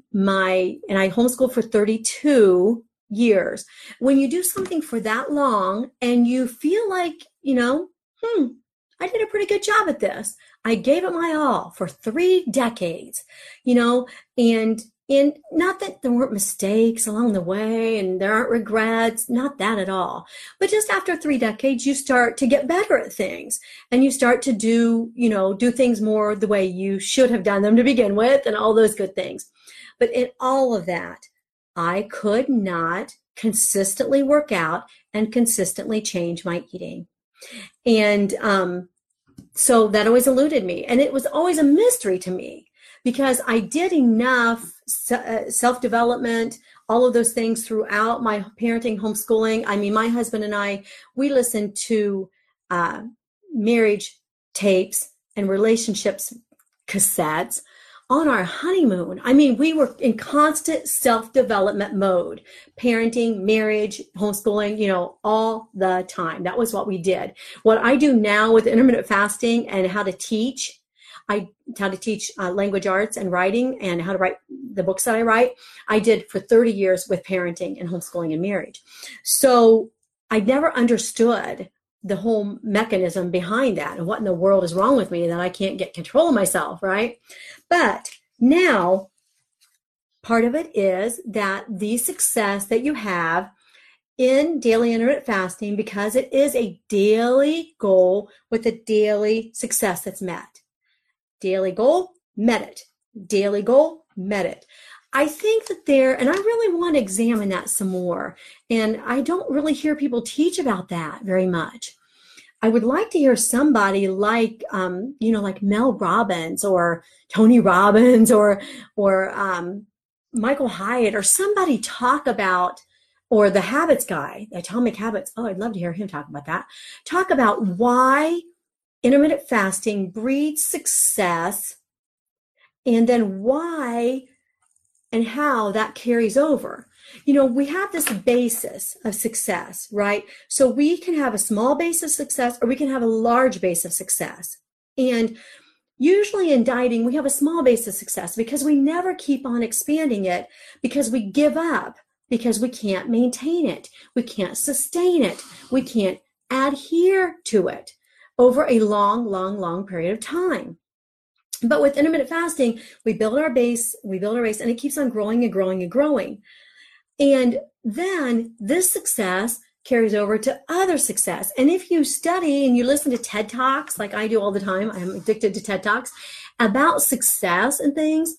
homeschooled for 32 years. When you do something for that long and you feel like, I did a pretty good job at this. I gave it my all for 3 decades, and not that there weren't mistakes along the way and there aren't regrets, not that at all. But just after 3 decades, you start to get better at things, and you start to do things more the way you should have done them to begin with, and all those good things. But in all of that, I could not consistently work out and consistently change my eating. And so that always eluded me. And it was always a mystery to me, because I did enough self-development, all of those things throughout my parenting, homeschooling. I mean, my husband and I, we listened to marriage tapes and relationships cassettes on our honeymoon, I mean, we were in constant self-development mode, parenting, marriage, homeschooling, all the time. That was what we did. What I do now with intermittent fasting and how to teach language arts and writing and how to write the books that I write, I did for 30 years with parenting and homeschooling and marriage. So I never understood the whole mechanism behind that and what in the world is wrong with me that I can't get control of myself, right? But now part of it is that the success that you have in daily intermittent fasting, because it is a daily goal with a daily success that's met. Daily goal, met it. Daily goal, met it. I think that and I really want to examine that some more. And I don't really hear people teach about that very much. I would like to hear somebody like Mel Robbins or Tony Robbins or Michael Hyatt or somebody talk about, or the Habits guy, the Atomic Habits. Oh, I'd love to hear him talk about that. Talk about why intermittent fasting breeds success and then why and how that carries over. We have this basis of success, right? So we can have a small base of success or we can have a large base of success. And usually in dieting, we have a small base of success because we never keep on expanding it, because we give up, because we can't maintain it. We can't sustain it. We can't adhere to it over a long, long, long period of time. But with intermittent fasting, we build our base, and it keeps on growing and growing and growing. And then this success carries over to other success. And if you study and you listen to TED Talks, like I do all the time, I'm addicted to TED Talks, about success and things,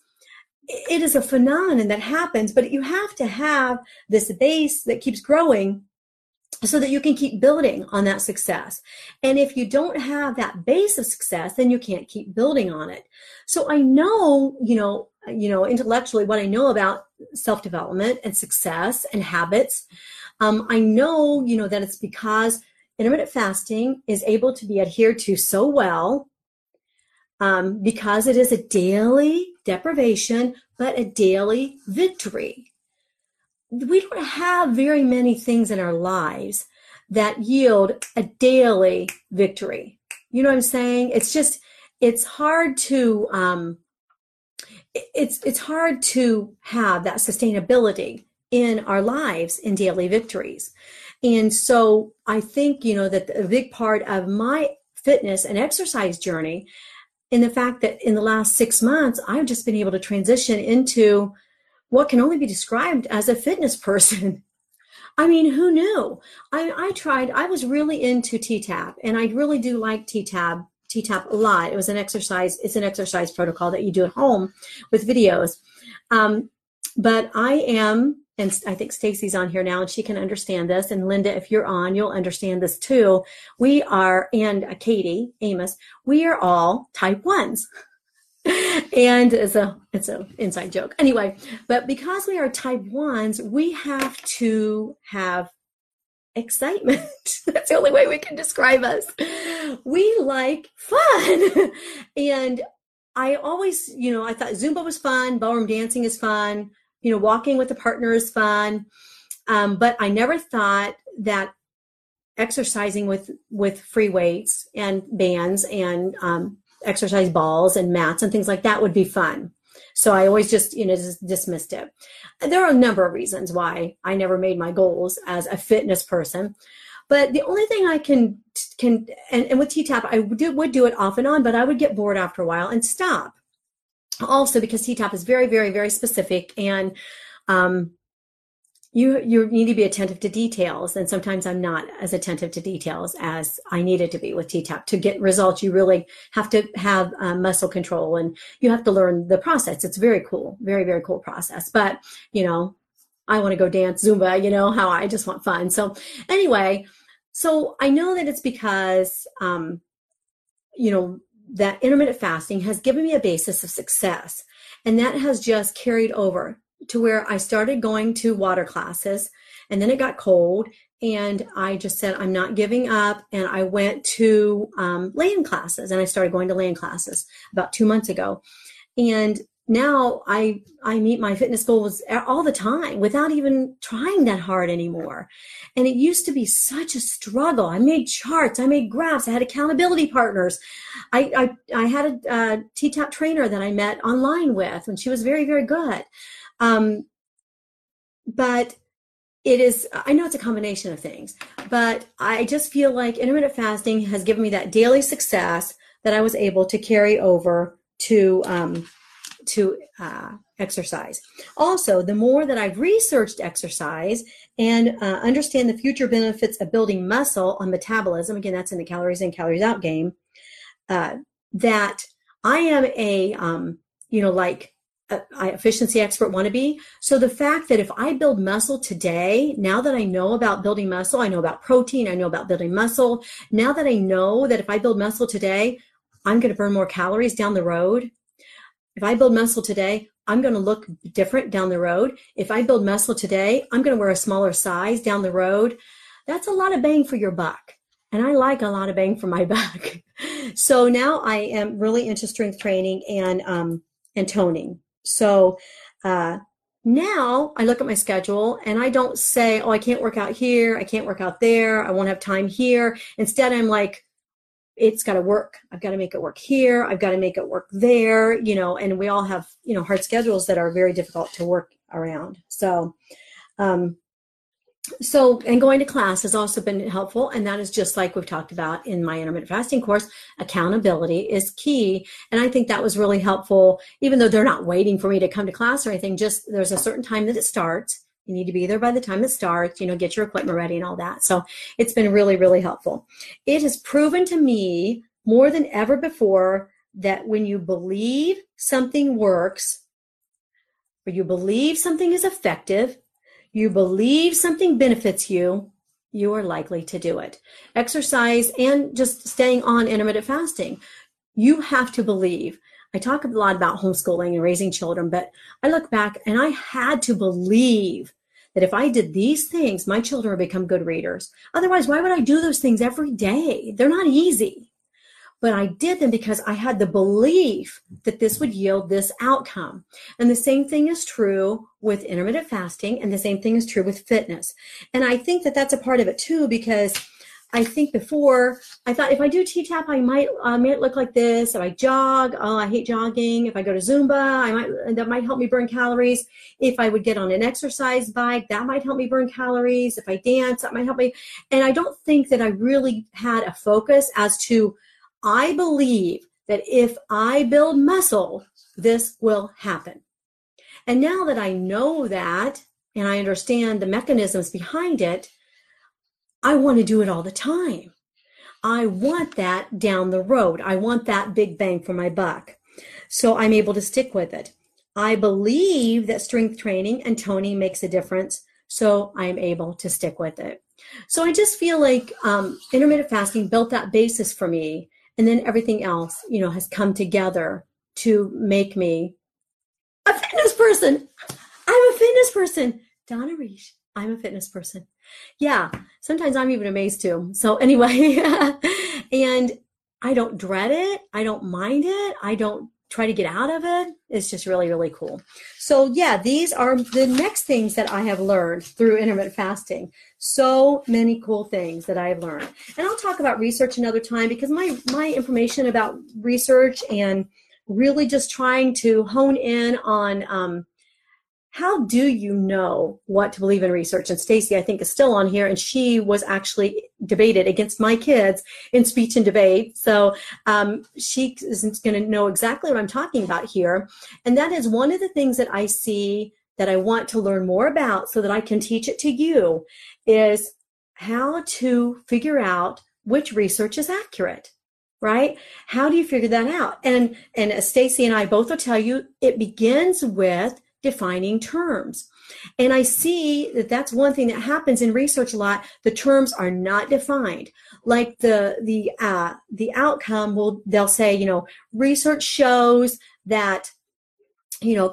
it is a phenomenon that happens, but you have to have this base that keeps growing so that you can keep building on that success. And if you don't have that base of success, then you can't keep building on it. So I know, intellectually what I know about self-development and success and habits. I know, that it's because intermittent fasting is able to be adhered to so well because it is a daily deprivation, but a daily victory. We don't have very many things in our lives that yield a daily victory. You know what I'm saying? It's hard to have that sustainability in our lives in daily victories. And so I think, that a big part of my fitness and exercise journey in the fact that in the last 6 months, I've just been able to transition into what can only be described as a fitness person. I mean, who knew? I was really into T-Tab, and I really do like T-Tab a lot. It was an exercise protocol that you do at home with videos. But I am, and I think Stacy's on here now and she can understand this. And Linda, if you're on, you'll understand this too. We are, and Katie, Amos, we are all type 1s. And it's a inside joke anyway, but because we are type 1s, we have to have excitement. That's the only way we can describe us. We like fun. And I always, I thought Zumba was fun. Ballroom dancing is fun. Walking with a partner is fun. But I never thought that exercising with free weights and bands and, exercise balls and mats and things like that would be fun. So I always just, just dismissed it. There are a number of reasons why I never made my goals as a fitness person. But the only thing I can and with T-Tap, I would do it off and on, but I would get bored after a while and stop. Also because T-Tap is very, very, very specific, and you need to be attentive to details, and sometimes I'm not as attentive to details as I needed to be with T-Tap. To get results, you really have to have muscle control, and you have to learn the process. It's very cool, very, very cool process. But, I want to go dance Zumba, how I just want fun. So anyway, so I know that it's because, that intermittent fasting has given me a basis of success, and that has just carried over to where I started going to water classes, and then it got cold, and I just said, I'm not giving up. And I went to LAN classes, and I started going to LAN classes about 2 months ago. And now I meet my fitness goals all the time without even trying that hard anymore. And it used to be such a struggle. I made charts. I made graphs. I had accountability partners. I had a T-Tap trainer that I met online with, and she was very, very good. But it is, I know it's a combination of things, but I just feel like intermittent fasting has given me that daily success that I was able to carry over to exercise. Also, the more that I've researched exercise and understand the future benefits of building muscle on metabolism, again, that's in the Calories In, Calories Out game, that I am a, efficiency expert wannabe. So the fact that if I build muscle today, now that I know about building muscle, I know about protein, I know about building muscle. Now that I know that if I build muscle today, I'm going to burn more calories down the road. If I build muscle today, I'm going to look different down the road. If I build muscle today, I'm going to wear a smaller size down the road. That's a lot of bang for your buck. And I like a lot of bang for my buck. So now I am really into strength training and toning. So now I look at my schedule and I don't say, oh, I can't work out here. I can't work out there. I won't have time here. Instead, I'm like, it's got to work. I've got to make it work here. I've got to make it work there, and we all have, hard schedules that are very difficult to work around. So, and going to class has also been helpful. And that is just like we've talked about in my intermittent fasting course, accountability is key. And I think that was really helpful, even though they're not waiting for me to come to class or anything, just there's a certain time that it starts. You need to be there by the time it starts, get your equipment ready and all that. So it's been really, really helpful. It has proven to me more than ever before that when you believe something works, or you believe something is effective, you believe something benefits you, you are likely to do it. Exercise and just staying on intermittent fasting, you have to believe. I talk a lot about homeschooling and raising children, but I look back and I had to believe that if I did these things, my children would become good readers. Otherwise, why would I do those things every day? They're not easy. But I did them because I had the belief that this would yield this outcome. And the same thing is true with intermittent fasting, and the same thing is true with fitness. And I think that that's a part of it too, because I think before I thought if I do T-Tap, I might look like this. If I jog, oh, I hate jogging. If I go to Zumba, that might help me burn calories. If I would get on an exercise bike, that might help me burn calories. If I dance, that might help me. And I don't think that I really had a focus as to, I believe that if I build muscle, this will happen. And now that I know that, and I understand the mechanisms behind it, I want to do it all the time. I want that down the road. I want that big bang for my buck. So I'm able to stick with it. I believe that strength training and toning makes a difference. So I'm able to stick with it. So I just feel like intermittent fasting built that basis for me. And then everything else, has come together to make me a fitness person. I'm a fitness person. Donna Reish, I'm a fitness person. Yeah, sometimes I'm even amazed too. So anyway, and I don't dread it. I don't mind it. I don't try to get out of it. It's just really, really cool. So yeah, these are the next things that I have learned through intermittent fasting. So many cool things that I have learned. And I'll talk about research another time because my information about research and really just trying to hone in on how do you know what to believe in research? And Stacy, I think, is still on here, and she was actually debated against my kids in speech and debate. So she is going to know exactly what I'm talking about here. And that is one of the things that I see that I want to learn more about so that I can teach it to you is how to figure out which research is accurate, right? How do you figure that out? And as Stacy and I both will tell you, it begins with defining terms. And I see that that's one thing that happens in research a lot. The terms are not defined. Like the outcome they'll say, research shows that,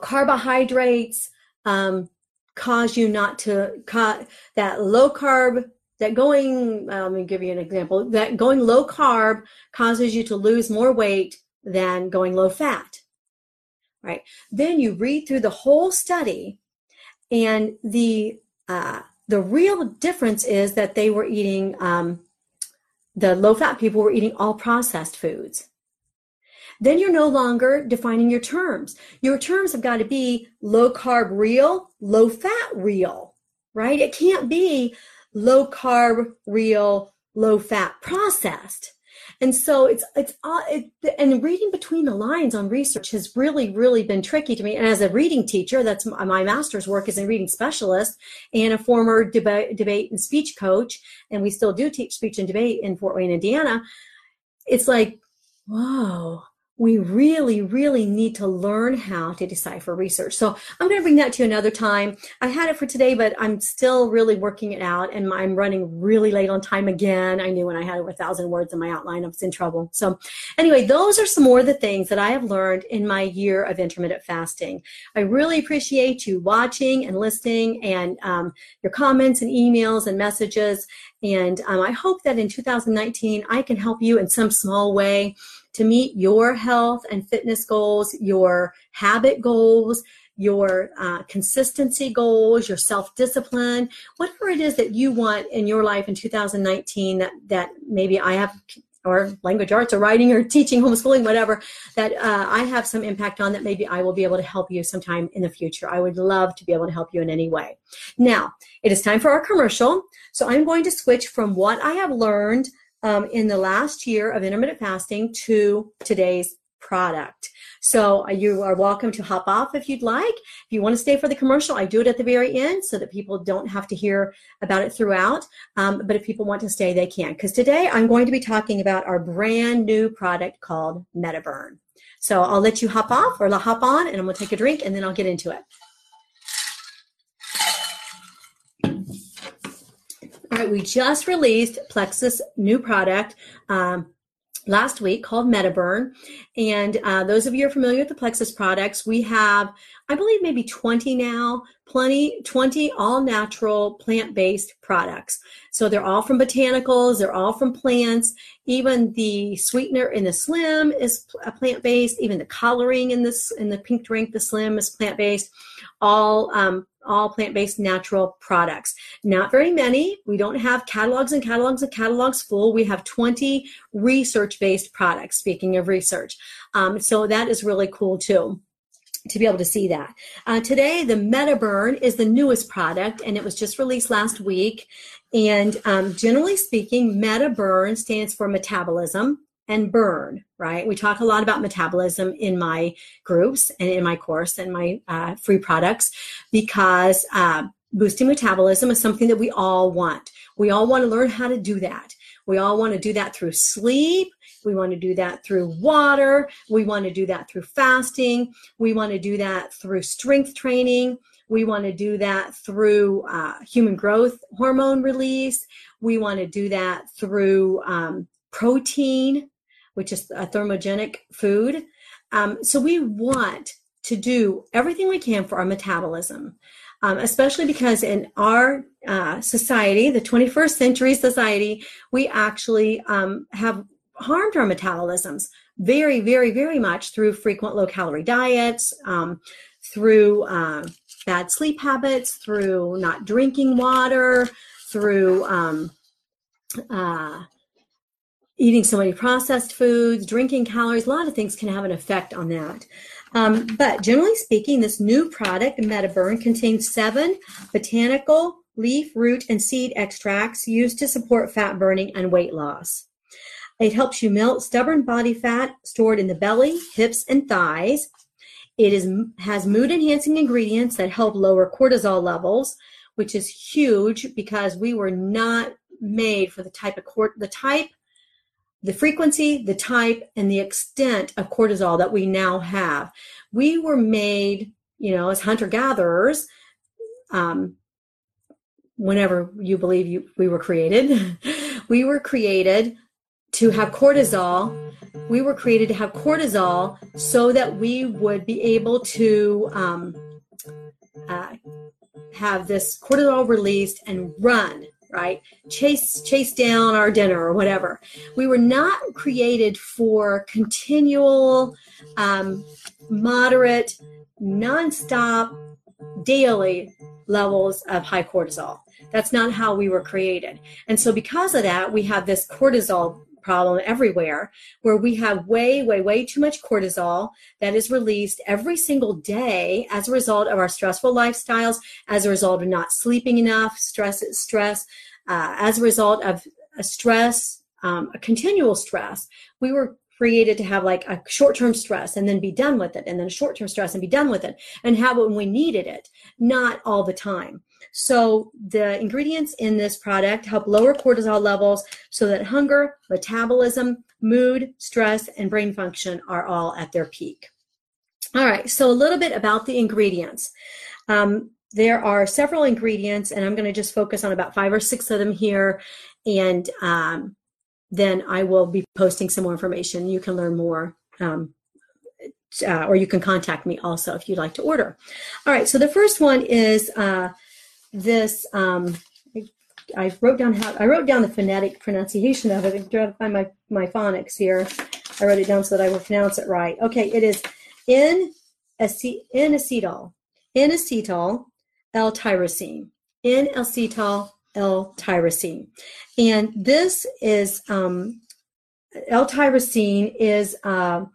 carbohydrates cause you not to that low carb, that going, let me give you an example, that going low carb causes you to lose more weight than going low fat. right? Then you read through the whole study, and the real difference is that they were eating, the low-fat people were eating all processed foods. Then you're no longer defining your terms. Your terms have got to be low-carb real, low-fat real, right? It can't be low-carb real, low-fat processed. And so and reading between the lines on research has really, really been tricky to me. And as a reading teacher, that's my master's work is in reading specialist and a former debate and speech coach. And we still do teach speech and debate in Fort Wayne, Indiana. It's like, whoa, we really, really need to learn how to decipher research. So I'm going to bring that to you another time. I had it for today, but I'm still really working it out, and I'm running really late on time again. I knew when I had over 1,000 words in my outline, I was in trouble. So anyway, those are some more of the things that I have learned in my year of intermittent fasting. I really appreciate you watching and listening, and your comments and emails and messages. And I hope that in 2019, I can help you in some small way to meet your health and fitness goals, your habit goals, your consistency goals, your self-discipline, whatever it is that you want in your life in 2019 that maybe I have, or language arts or writing or teaching, homeschooling, whatever, that I have some impact on, that maybe I will be able to help you sometime in the future. I would love to be able to help you in any way. Now, it is time for our commercial. So I'm going to switch from what I have learned in the last year of intermittent fasting to today's product. So you are welcome to hop off if you'd like. If you want to stay for the commercial, I do it at the very end so that people don't have to hear about it throughout. But if people want to stay, they can. Because today I'm going to be talking about our brand new product called MetaBurn. So I'll let you hop off, or hop on, and I'm going to take a drink, and then I'll get into it. All right, we just released Plexus' new product last week called MetaBurn. And those of you who are familiar with the Plexus products, we have, I believe, maybe 20 now, 20 all-natural plant-based products. So they're all from botanicals, they're all from plants. Even the sweetener in the Slim is plant-based. Even the coloring in the pink drink, the Slim, is plant-based. All plant-based natural products. Not very many. We don't have catalogs and catalogs and catalogs full. We have 20 research-based products, speaking of research. So that is really cool too, to be able to see that. Today, the MetaBurn is the newest product, and it was just released last week. And generally speaking, MetaBurn stands for metabolism and burn, right? We talk a lot about metabolism in my groups and in my course and my free products, because boosting metabolism is something that we all want. We all want to learn how to do that. We all want to do that through sleep. We want to do that through water. We want to do that through fasting. We want to do that through strength training. We want to do that through human growth hormone release. We want to do that through protein, which is a thermogenic food. So we want to do everything we can for our metabolism, especially because in our society, the 21st century society, we actually have harmed our metabolisms very, very, very much through frequent low-calorie diets, through bad sleep habits, through not drinking water, through eating so many processed foods, drinking calories. A lot of things can have an effect on that. But generally speaking, this new product, MetaBurn, contains 7 botanical leaf, root, and seed extracts used to support fat burning and weight loss. It helps you melt stubborn body fat stored in the belly, hips, and thighs. It has mood-enhancing ingredients that help lower cortisol levels, which is huge because we were not made for the frequency, the type, and the extent of cortisol that we now have. We were made, as hunter-gatherers, whenever you believe we were created. We were created to have cortisol. We were created to have cortisol so that we would be able to have this cortisol released and run right? Chase down our dinner or whatever. We were not created for continual, moderate, nonstop, daily levels of high cortisol. That's not how we were created. And so because of that, we have this cortisol problem everywhere where we have way too much cortisol that is released every single day as a result of our stressful lifestyles, as a result of not sleeping enough, as a result of a continual stress. We were created to have like a short-term stress and then be done with it, and then short-term stress and be done with it, and have it when we needed it, not all the time. So the ingredients in this product help lower cortisol levels so that hunger, metabolism, mood, stress, and brain function are all at their peak. All right, so a little bit about the ingredients. There are several ingredients, and I'm going to just focus on about 5 or 6 of them here, and then I will be posting some more information. You can learn more, or you can contact me also if you'd like to order. All right, so the first one is this. I wrote down the phonetic pronunciation of it. I'm trying to find my phonics here. I wrote it down so that I would pronounce it right. Okay, it is N-acetyl L-tyrosine. N-acetyl L-tyrosine. And this is, L-tyrosine is amino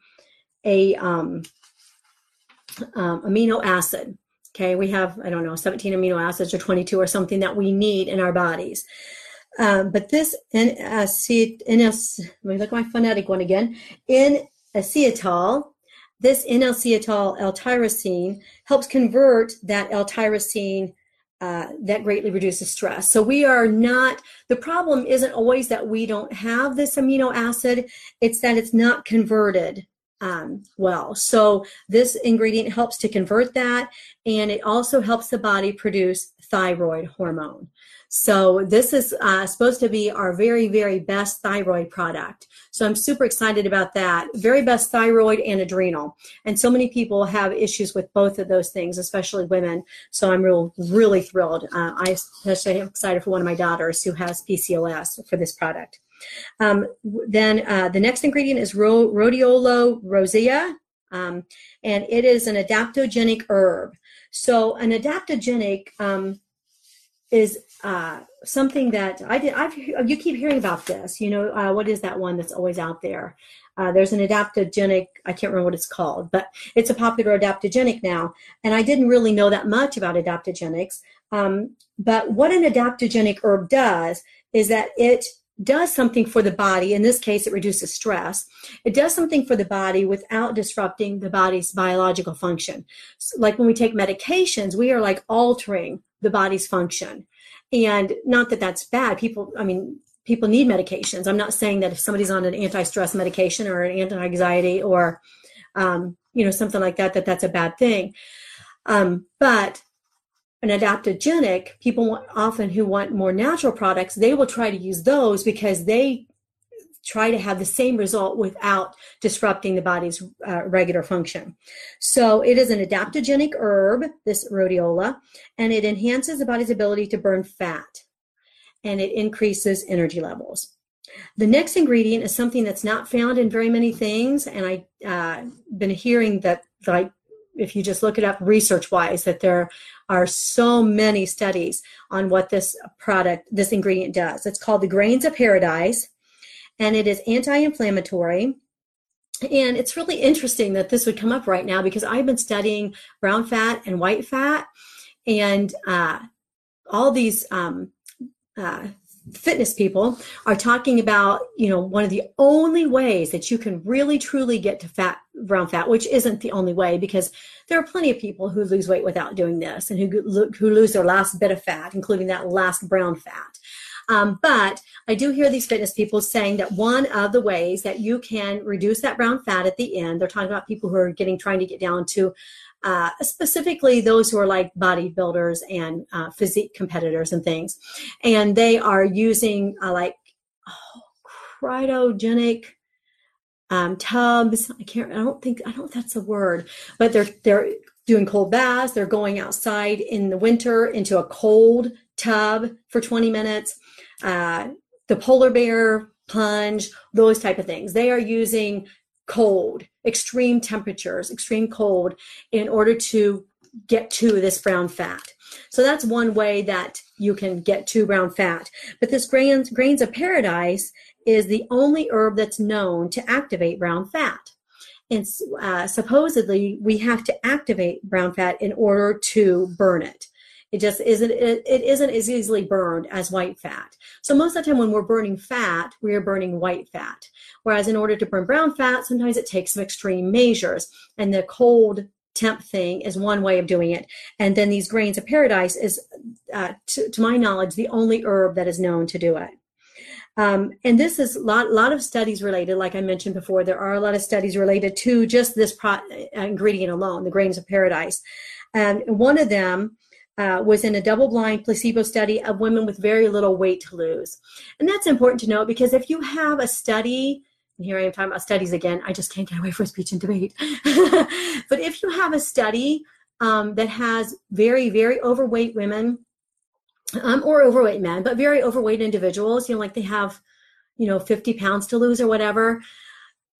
acid. Okay, we have, 17 amino acids or 22 or something that we need in our bodies. But this let me look at my phonetic one again. This N-acetyl L-tyrosine helps convert that L-tyrosine. That greatly reduces stress. So the problem isn't always that we don't have this amino acid, it's that it's not converted well. So this ingredient helps to convert that, and it also helps the body produce thyroid hormone. So this is supposed to be our very, very best thyroid product. So I'm super excited about that. Very best thyroid and adrenal. And so many people have issues with both of those things, especially women. So I'm really thrilled. I especially am excited for one of my daughters who has PCOS for this product. Then the next ingredient is rhodiola rosea, and it is an adaptogenic herb. So an adaptogenic is something that you keep hearing about this, what is that one that's always out there? There's an adaptogenic, I can't remember what it's called, but it's a popular adaptogenic now. And I didn't really know that much about adaptogenics. But what an adaptogenic herb does is that it does something for the body. In this case, it reduces stress. It does something for the body without disrupting the body's biological function. So like when we take medications, we are like altering the body's function. And not that that's bad. People need medications. I'm not saying that if somebody's on an anti-stress medication or an anti-anxiety or, something like that, that's a bad thing. But an adaptogenic, who want more natural products, they will try to use those because they try to have the same result without disrupting the body's regular function. So it is an adaptogenic herb, this rhodiola, and it enhances the body's ability to burn fat, and it increases energy levels. The next ingredient is something that's not found in very many things, and I've been hearing that if you just look it up research-wise, that there are so many studies on what this ingredient does. It's called the Grains of Paradise, and it is anti-inflammatory. And it's really interesting that this would come up right now because I've been studying brown fat and white fat and all these fitness people are talking about, one of the only ways that you can really truly get to brown fat, which isn't the only way because there are plenty of people who lose weight without doing this and who lose their last bit of fat, including that last brown fat. But I do hear these fitness people saying that one of the ways that you can reduce that brown fat at the end, they're talking about people who are trying to get down to specifically those who are like bodybuilders and physique competitors and things. And they are using cryogenic tubs. I don't think that's a word, but they're doing cold baths. They're going outside in the winter into a cold tub for 20 minutes, the polar bear plunge, those type of things. They are using cold, extreme temperatures, extreme cold in order to get to this brown fat. So that's one way that you can get to brown fat. But this grains of paradise is the only herb that's known to activate brown fat. And supposedly we have to activate brown fat in order to burn it. It just isn't, it isn't as easily burned as white fat. So most of the time when we're burning fat, we are burning white fat. Whereas in order to burn brown fat, sometimes it takes some extreme measures. And the cold temp thing is one way of doing it. And then these grains of paradise is, to my knowledge, the only herb that is known to do it. And this is a lot of studies related, like I mentioned before. There are a lot of studies related to just this ingredient alone, the grains of paradise. And one of them was in a double-blind placebo study of women with very little weight to lose. And that's important to know because if you have a study, and here I am talking about studies again, I just can't get away from speech and debate. But if you have a study that has very, very overweight women, or overweight men, but very overweight individuals, you know, like they have, you know, 50 pounds to lose or whatever,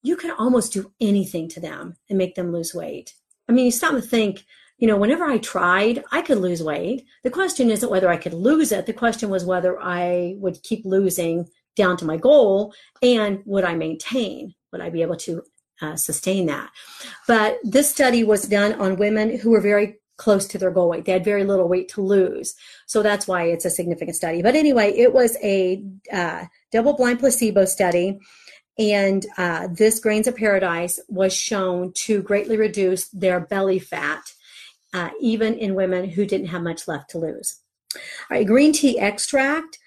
you can almost do anything to them and make them lose weight. I mean, you stop and think, you know, whenever I tried, I could lose weight. The question isn't whether I could lose it. The question was whether I would keep losing down to my goal and would I maintain? Would I be able to sustain that? But this study was done on women who were very close to their goal weight. They had very little weight to lose. So that's why it's a significant study. But anyway, it was a double-blind placebo study. And this Grains of Paradise was shown to greatly reduce their belly fat, even in women who didn't have much left to lose. All right, green tea extract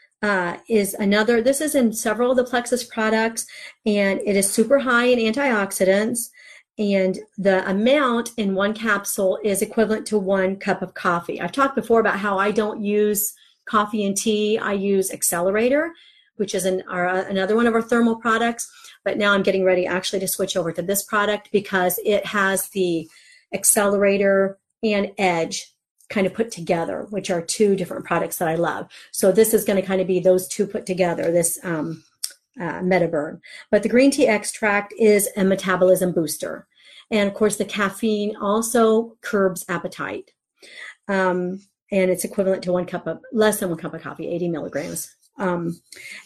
is another. This is in several of the Plexus products, and it is super high in antioxidants. And the amount in one capsule is equivalent to 1 cup of coffee. I've talked before about how I don't use coffee and tea. I use Accelerator, which is another one of our thermal products. But now I'm getting ready actually to switch over to this product because it has the Accelerator and Edge kind of put together, which are two different products that I love. So this is going to kind of be those two put together, this MetaBurn. But the green tea extract is a metabolism booster. And of course, the caffeine also curbs appetite. And it's equivalent to less than 1 cup of coffee, 80 milligrams. And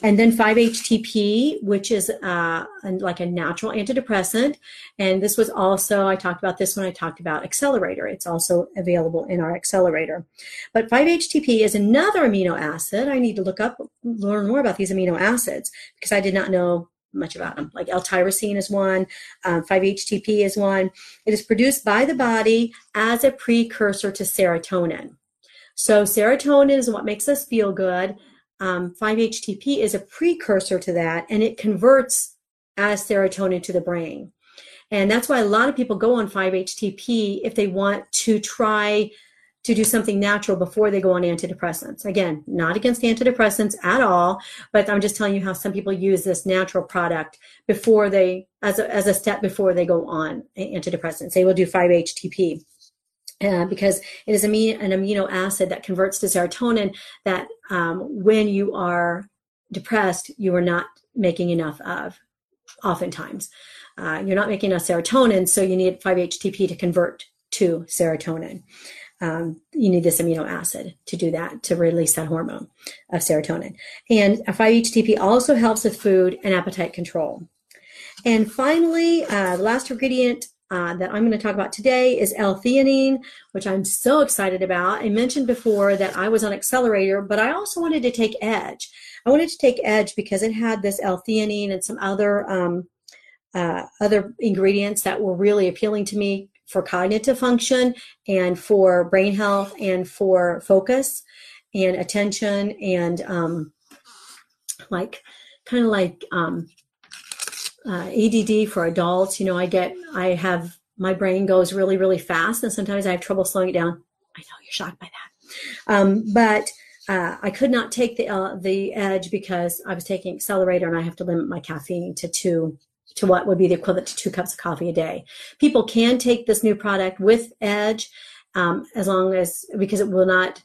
then 5-HTP, which is like a natural antidepressant. And this was also, I talked about this when I talked about Accelerator. It's also available in our Accelerator. But 5-HTP is another amino acid. I need to learn more about these amino acids because I did not know much about them. Like L-tyrosine is one, 5-HTP is one. It is produced by the body as a precursor to serotonin. So serotonin is what makes us feel good. 5-HTP is a precursor to that, and it converts as serotonin to the brain. And that's why a lot of people go on 5-HTP if they want to try to do something natural before they go on antidepressants. Again, not against antidepressants at all, but I'm just telling you how some people use this natural product before they, as a step before they go on antidepressants. They will do 5-HTP. Because it is an amino acid that converts to serotonin that when you are depressed, you are not making enough of, oftentimes. You're not making enough serotonin, so you need 5-HTP to convert to serotonin. You need this amino acid to do that, to release that hormone of serotonin. And 5-HTP also helps with food and appetite control. And finally, the last ingredient that I'm going to talk about today is L-theanine, which I'm so excited about. I mentioned before that I was on Accelerator, but I also wanted to take Edge. I wanted to take Edge because it had this L-theanine and some other ingredients that were really appealing to me for cognitive function and for brain health and for focus and attention and ADD for adults. You know, my brain goes really, really fast, and sometimes I have trouble slowing it down. I know you're shocked by that. But I could not take the Edge because I was taking Accelerator, and I have to limit my caffeine to what would be the equivalent to 2 cups of coffee a day. People can take this new product with Edge, as long as, because it will not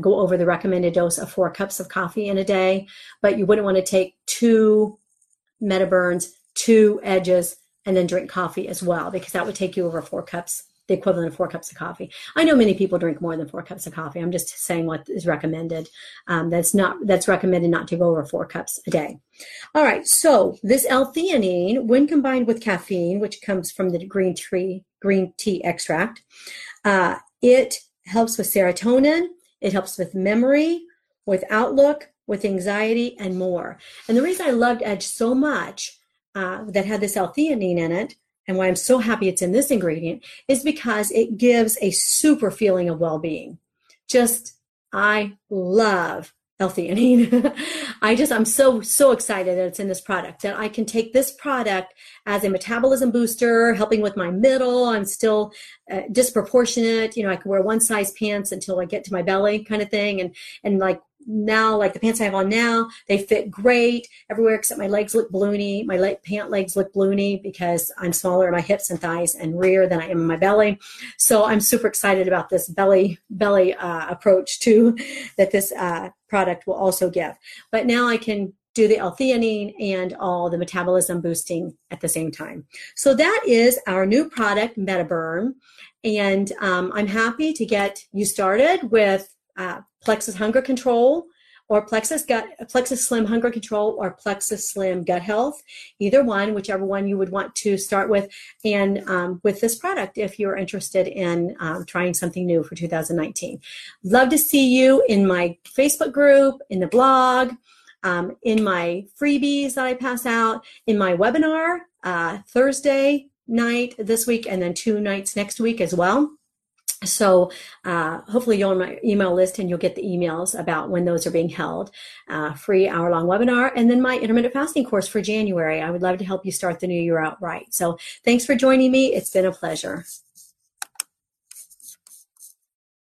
go over the recommended dose of 4 cups of coffee in a day, but you wouldn't want to take 2 MetaBurns, 2 Edges, and then drink coffee as well, because that would take you over 4 cups, the equivalent of 4 cups of coffee. I know many people drink more than 4 cups of coffee. I'm just saying what is recommended. That's recommended not to go over 4 cups a day. All right, so this L-theanine, when combined with caffeine, which comes from the green tea extract, it helps with serotonin. It helps with memory, with outlook, with anxiety, and more. And the reason I loved Edge so much, that had this L-theanine in it, and why I'm so happy it's in this ingredient, is because it gives a super feeling of well-being. Just, I love L-theanine. I'm so excited that it's in this product, that I can take this product as a metabolism booster, helping with my middle. I'm still disproportionate. You know, I can wear one size pants until I get to my belly kind of thing. And like now, like the pants I have on now, they fit great everywhere except my legs look balloony. My pant legs look balloony because I'm smaller in my hips and thighs and rear than I am in my belly. So I'm super excited about this belly approach too, that this product will also give. But now I can do the L-theanine and all the metabolism boosting at the same time. So that is our new product, MetaBurn. And I'm happy to get you started with Plexus Hunger Control, or Plexus Slim Hunger Control, or Plexus Slim Gut Health, either one, whichever one you would want to start with, and with this product if you're interested in trying something new for 2019. Love to see you in my Facebook group, in the blog, in my freebies that I pass out, in my webinar Thursday night this week, and then 2 nights next week as well. So hopefully you're on my email list and you'll get the emails about when those are being held, free hour-long webinar, and then my intermittent fasting course for January. I would love to help you start the new year out right. So thanks for joining me. It's been a pleasure.